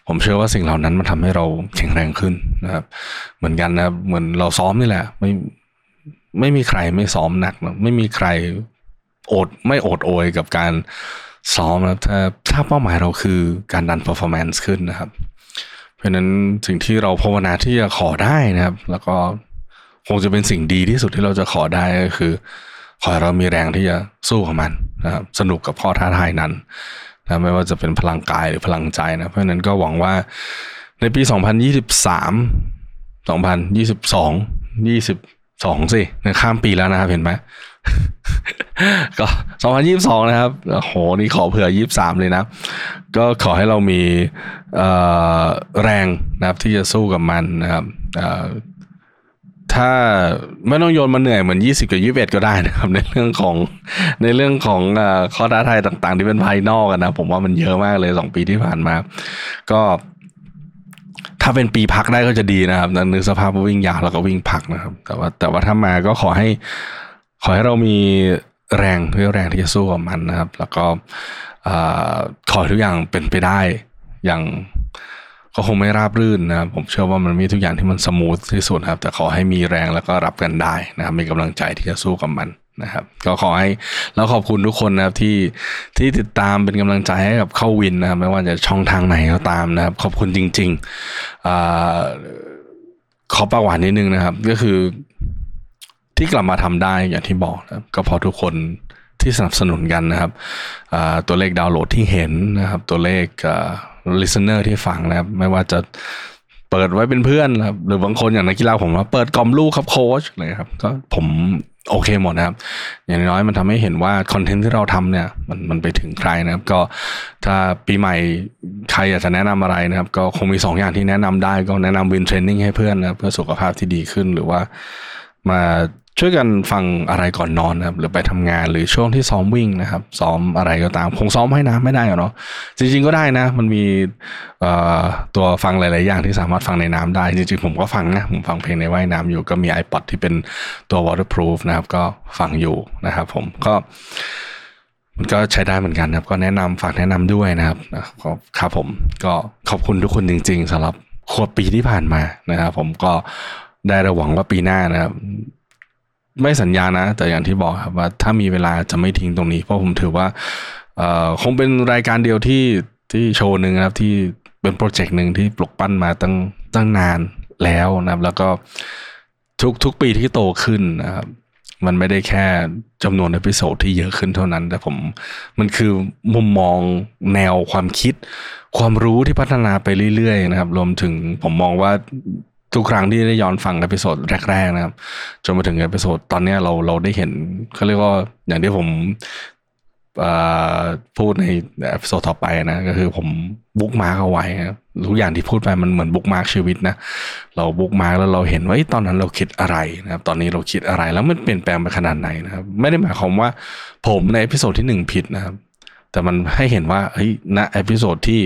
ผมเชื่อว่าสิ่งเหล่านั้นมันทำให้เราแข็งแรงขึ้นนะครับเหมือนกันนะครับเหมือนเราซ้อมนี่แหละไม่มีใครไม่ซ้อมหนักนะไม่มีใครไม่อดโอยกับการซ้อมนะครับถ้าเป้าหมายเราคือการดัน performance ขึ้นนะครับเพราะฉะนั้นสิ่งที่เราภาวนาที่จะขอได้นะครับแล้วก็คงจะเป็นสิ่งดีที่สุดที่เราจะขอได้ก็คือขอให้เรามีแรงที่จะสู้กับมันนะครับสนุกกับข้อท้าทายนั้นนะไม่ว่าจะเป็นพลังกายหรือพลังใจนะเพราะฉะนั้นก็หวังว่าในปี2022สิข้ามปีแล้วนะครับเห็นไหมก็2022นะครับโอ้โหนี่ขอเผื่อ23เลยนะก็ขอให้เรามีแรงนะครับที่จะสู้กับมันนะครับถ้าไม่ต้องโยนมันเหนื่อยเหมือน20กับ21ก็ได้นะครับในเรื่องของข้อท้าทายต่างๆที่เป็นภายนอกกันนะผมว่ามันเยอะมากเลย2ปีที่ผ่านมาก็ถ้าเป็นปีพักได้ก็จะดีนะครับนึกสภาพวิ่งยาวแล้วก็วิ่งพักนะครับแต่ว่าถ้ามาก็ขอให้เรามีแรงที่จะสู้กับมันนะครับแล้วก็ขอทุกอย่างเป็นไปได้อย่างก็คงไม่ราบรื่นนะครับผมเชื่อว่ามันมีทุกอย่างที่มันสมูทที่สุดครับแต่ขอให้มีแรงแล้วก็รับกันได้นะครับมีกำลังใจที่จะสู้กับมันนะครับก็ขอให้แล้วขอบคุณทุกคนนะครับที่ติดตามเป็นกำลังใจให้กับเข้าวินนะครับไม่ว่าจะช่องทางไหนก็ตามนะครับขอบคุณจริงๆขอประวัตินิดนึงนะครับก็คือที่กลับมาทำได้อย่างที่บอกนะครับก็เพราะทุกคนที่สนับสนุนกันนะครับตัวเลขดาวน์โหลดที่เห็นนะครับตัวเลขlistener ที่ฟังนะครับไม่ว่าจะเปิดไว้เป็นเพื่อนนะครับหรือบางคนอย่างนักกีฬาผมว่าเปิดกล่อมลูกครับโค้ชเลยครับก็ผมโอเคหมดนะครับอย่างน้อยมันทำให้เห็นว่าคอนเทนต์ที่เราทำเนี่ยมันไปถึงใครนะครับก็ถ้าปีใหม่ใครอยากจะแนะนำอะไรนะครับก็คงมี2 อย่างที่แนะนำได้ก็แนะนำ Wind Training ให้เพื่อนนะเพื่อสุขภาพที่ดีขึ้นหรือว่ามาช่วยกันฟังอะไรก่อนนอนนะครับหรือไปทำงานหรือช่วงที่ซ้อมวิ่งนะครับซ้อมอะไรก็ตามคงซ้อมให้นะไม่ได้เนาะจริงๆก็ได้นะมันมีตัวฟังหลายๆอย่างที่สามารถฟังในน้ำได้จริงๆผมก็ฟังนะผมฟังเพลงในว่ายน้ำอยู่ก็มี iPod ที่เป็นตัว waterproof นะครับก็ฟังอยู่นะครับผมก็มันก็ใช้ได้เหมือนกันนะครับก็แนะนำฝากแนะนำด้วยนะครับครับผมก็ขอบคุณทุกคนจริงๆสำหรับครบปีที่ผ่านมานะครับผมก็ได้หวังว่าปีหน้านะครับไม่สัญญานะแต่อย่างที่บอกครับว่าถ้ามีเวลาจะไม่ทิ้งตรงนี้เพราะผมถือว่าคงเป็นรายการเดียวที่โชว์นึงนะครับที่ เป็นโปรเจกต์หนึ่งที่ปลุกปั้นมาตั้งนานแล้วนะครับแล้วก็ทุกปีที่โตขึ้นนะครับมันไม่ได้แค่จำนวนเอพิโซดที่เยอะขึ้นเท่านั้นแต่มันคือมุมมองแนวความคิดความรู้ที่พัฒนาไปเรื่อยๆนะครับรวมถึงผมมองว่าทุกครั้งที่ได้ย้อนฟังเอพิโซดแรกๆนะครับจนมาถึงเอพิโซดตอนนี้เราได้เห็นเขาเรียกว่าอย่างที่ผมพูดในเอพิโซดต่อไปนะก็คือผมบุ๊กมาร์กเอาไว้นะทุกอย่างที่พูดไปมันเหมือนบุ๊กมาร์กชีวิตนะเราบุ๊กมาร์กแล้วเราเห็นว่าตอนนั้นเราคิดอะไรนะครับตอนนี้เราคิดอะไรแล้วมันเปลี่ยนแปลงไปขนาดไหนนะครับไม่ได้หมายความว่าผมในเอพิโซดที่1ผิดนะครับแต่มันให้เห็นว่าณเอพิโซดที่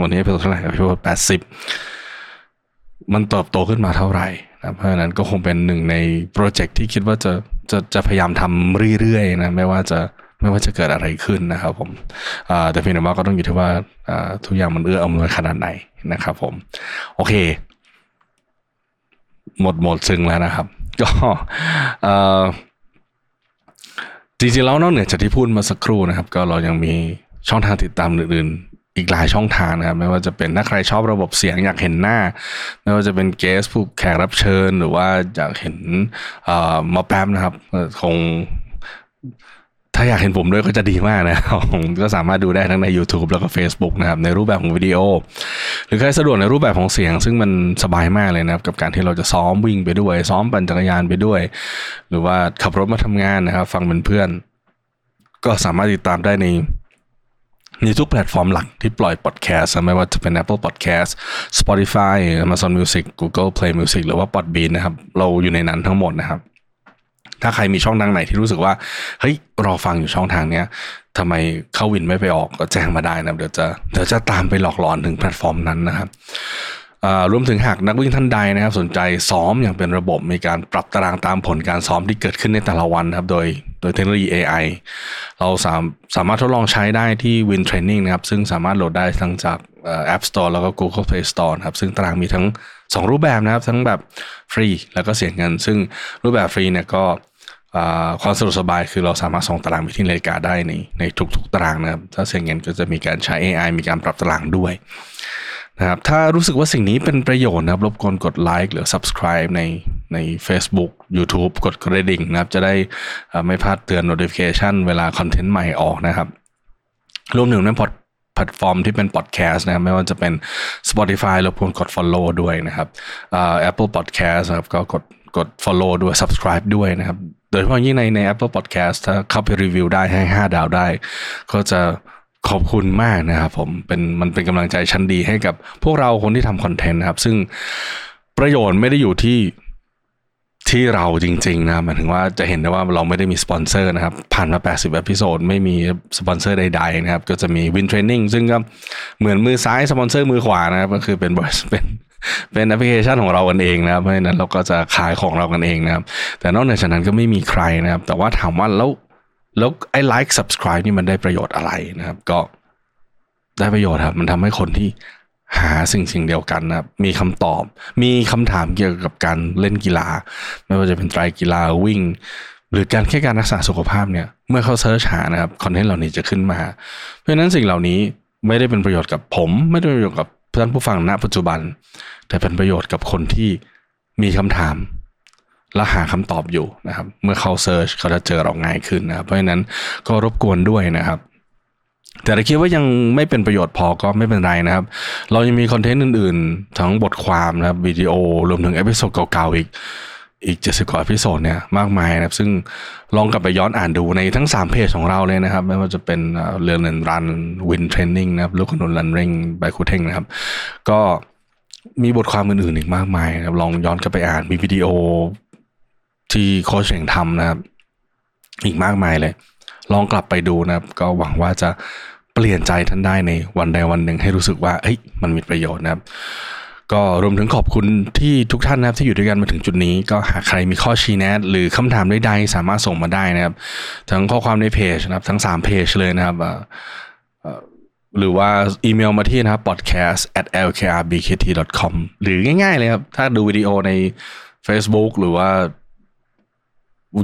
วันนี้เอพิโซดเท่าไหร่เอพิโซด80มันเติบโตขึ้นมาเท่าไหร่นะเพราะฉะนั้นก็คงเป็นหนึ่งในโปรเจกต์ที่คิดว่าจะพยายามทำเรื่อยๆนะไม่ว่าจะเกิดอะไรขึ้นนะครับผมแต่เพียงแต่ว่าก็ต้องอยู่ที่ว่าทุกอย่างมันเอื้ออำนวยขนาดไหนนะครับผมโอเคหมดซึ้งแล้วนะครับก็จริงๆแล้วนอกเหนือจากที่พูดมาสักครู่นะครับก็เรายังมีช่องทางติดตามอื่นอีกหลายช่องทางนะครับไม่ว่าจะเป็นถ้าใครชอบระบบเสียงอยากเห็นหน้าไม่ว่าจะเป็นเกสผู้แขกรับเชิญหรือว่าอยากเห็นมาแป๊บนะครับคงถ้าอยากเห็นผมด้วยก็จะดีมากนะก็สามารถดูได้ทั้งใน YouTube แล้วก็ Facebook นะครับในรูปแบบของวิดีโอหรือใครสะดวกในรูปแบบของเสียงซึ่งมันสบายมากเลยนะครับกับการที่เราจะซ้อมวิ่งไปด้วยซ้อมปั่นจักรยานไปด้วยหรือว่าขับรถมาทำงานนะครับฟังเป็นเพื่อนก็สามารถติดตามได้ในทุกแพลตฟอร์มหลักที่ปล่อยพอดแคสต์ไม่ว่าจะเป็น Apple Podcast Spotify Amazon Music Google Play Music หรือว่า Podbean นะครับเราอยู่ในนั้นทั้งหมดนะครับถ้าใครมีช่องทางไหนที่รู้สึกว่าเฮ้ยรอฟังอยู่ช่องทางเนี้ยทำไมเข้าวินไม่ไปออกก็แจ้งมาได้นะเดี๋ยวจะตามไปหลอกหลอนถึงแพลตฟอร์มนั้นนะครับรวมถึงหากนักวิ่งท่านใดนะครับสนใจซ้อมอย่างเป็นระบบมีการปรับตารางตามผลการซ้อมที่เกิดขึ้นในแต่ละวันนะครับโดยเทคโนโลยี AI เราสามารถทดลองใช้ได้ที่ WIND training นะครับซึ่งสามารถโหลดได้ทั้งจากApp Store แล้วก็ Google Play Store นะครับซึ่งตารางมีทั้ง2รูปแบบนะครับทั้งแบบฟรีแล้วก็เสียเงินซึ่งรูปแบบฟรีเนี่ยก็ความสะดวกสบายคือเราสามารถส่งตารางไปที่นาฬิกาได้ในทุกๆตารางนะครับถ้าเสียเงินก็จะมีการใช้ AI มีการปรับตารางด้วยนะครับถ้ารู้สึกว่าสิ่งนี้เป็นประโยชน์นะครับรบกวนกดไลค์หรือ Subscribe ใน Facebook YouTube กดกระดิ่งนะครับจะได้ไม่พลาดเตือน notification เวลาคอนเทนต์ใหม่ออกนะครับรวมถึงในแพลตฟอร์มที่เป็นพอดแคสต์นะครับไม่ว่าจะเป็น Spotify รบกวนกด Follow ด้วยนะครับApple Podcast นะครับก็กด Follow ด้วย Subscribe ด้วยนะครับโดยเฉพาะยิ่งใน Apple Podcast ถ้าเข้าไปรีวิวได้ให้5ดาวได้ก็จะขอบคุณมากนะครับผมมันเป็นกำลังใจชั้นดีให้กับพวกเราคนที่ทำคอนเทนต์นะครับซึ่งประโยชน์ไม่ได้อยู่ที่เราจริงๆนะหมายถึงว่าจะเห็นได้ว่าเราไม่ได้มีสปอนเซอร์นะครับผ่านมา80เอพิโซดไม่มีสปอนเซอร์ใดๆนะครับก็จะมี WIND Training ซึ่งก็เหมือนมือซ้ายสปอนเซอร์มือขวานะครับก็คือเป็นแอปพลิเคชันของเรากันเองนะครับเพราะฉะนั้นเราก็จะขายของเรากันเองนะครับแต่นอกจากนั้นก็ไม่มีใครนะครับแต่ว่าถามว่าแล้วไอ้ like subscribe นี่มันได้ประโยชน์อะไรนะครับก็ได้ประโยชน์ครับมันทำให้คนที่หาสิ่งเดียวกันนะครับมีคำตอบมีคำถามเกี่ยวกับการเล่นกีฬาไม่ว่าจะเป็นไตรกีฬาวิ่งหรือการแค่การรักษาสุขภาพเนี่ยเมื่อเขาเสิร์ชหานะครับคอนเทนต์เหล่านี้จะขึ้นมาเพราะฉะนั้นสิ่งเหล่านี้ไม่ได้เป็นประโยชน์กับผมไม่ได้เป็นประโยชน์กับท่านผู้ฟังณปัจจุบันแต่เป็นประโยชน์กับคนที่มีคำถามและหาคำตอบอยู่นะครับเมื่อเขาเซิร์ชเขาจะเจอเราง่ายขึ้นนะครับเพราะฉะนั้นก็รบกวนด้วยนะครับแต่ถ้าคิดว่ายังไม่เป็นประโยชน์พอก็ไม่เป็นไรนะครับเรายังมีคอนเทนต์อื่นๆทั้งบทความนะครับวิดีโอรวมถึงเอพิโซดเก่าๆอีก70กว่าเอพิโซดเนี่ยมากมายนะครับซึ่งลองกลับไปย้อนอ่านดูในทั้ง3เพจของเราเลยนะครับไม่ว่าจะเป็นLearn and Run WIND Training นะครับลูกขนุน Running ใบคูเท่งนะครับก็มีบทความอื่นๆอีกมากมายนะครับลองย้อนกลับไปอ่านมีวิดีโอที่โค้ชเองทำนะครับอีกมากมายเลยลองกลับไปดูนะครับก็หวังว่าจะเปลี่ยนใจท่านได้ในวันใดวันหนึ่งให้รู้สึกว่ามันมีประโยชน์นะครับก็รวมถึงขอบคุณที่ทุกท่านนะครับที่อยู่ด้วยกันมาถึงจุดนี้ก็หากใครมีข้อชี้แนะหรือคำถามใดๆสามารถส่งมาได้นะครับทั้งข้อความในเพจนะครับทั้ง3เพจเลยนะครับหรือว่าอีเมลมาที่นะครับ podcast@lkrbkt.com หรือง่ายๆเลยครับถ้าดูวิดีโอใน Facebook หรือว่า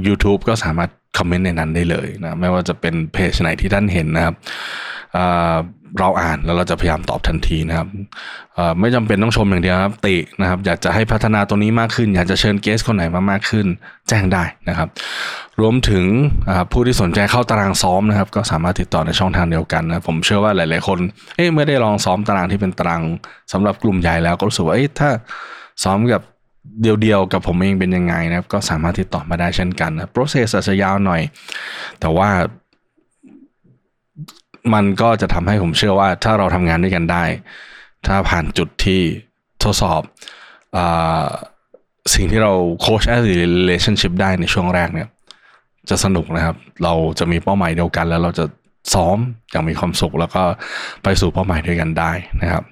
YouTube ก็สามารถคอมเมนต์ในนั้นได้เลยนะไม่ว่าจะเป็นเพจไหนที่ท่านเห็นนะครับ เราอ่านแล้วเราจะพยายามตอบทันทีนะครับไม่จำเป็นต้องชมอย่างเดียวครับตินะครับอยากจะให้พัฒนาตัวนี้มากขึ้นอยากจะเชิญเกสคนไหนมามากขึ้นแจ้งได้นะครับรวมถึงผู้ที่สนใจเข้าตารางซ้อมนะครับก็สามารถติดต่อในช่องทางเดียวกันนะผมเชื่อว่าหลายๆคนเมื่อได้ลองซ้อมตารางที่เป็นตารางสำหรับกลุ่มใหญ่แล้วก็รู้สึกว่าถ้าซ้อมกับเดียวๆกับผมเองเป็นยังไงนะครับก็สามารถติดต่อมาได้เช่นกันนะโปรเซสอาจจะยาวหน่อยแต่ว่ามันก็จะทำให้ผมเชื่อว่าถ้าเราทำงานด้วยกันได้ถ้าผ่านจุดที่ทดสอบสิ่งที่เราโค้ชแอส relationship ได้ในช่วงแรกเนี่ยจะสนุกนะครับเราจะมีเป้าหมายเดียวกันแล้วเราจะซ้อมอย่างมีความสุขแล้วก็ไปสู่เป้าหมายด้วยกันได้นะครับ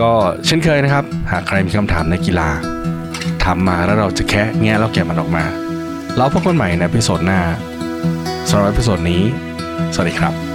ก็เช่นเคยนะครับหากใครมีคำถามในกีฬาถามมาแล้วเราจะแค่แง่แล้วแกะมันออกมาแล้วพบกันใหม่ในเอพิโซดหน้าสำหรับเอพิโซดนี้สวัสดีครับ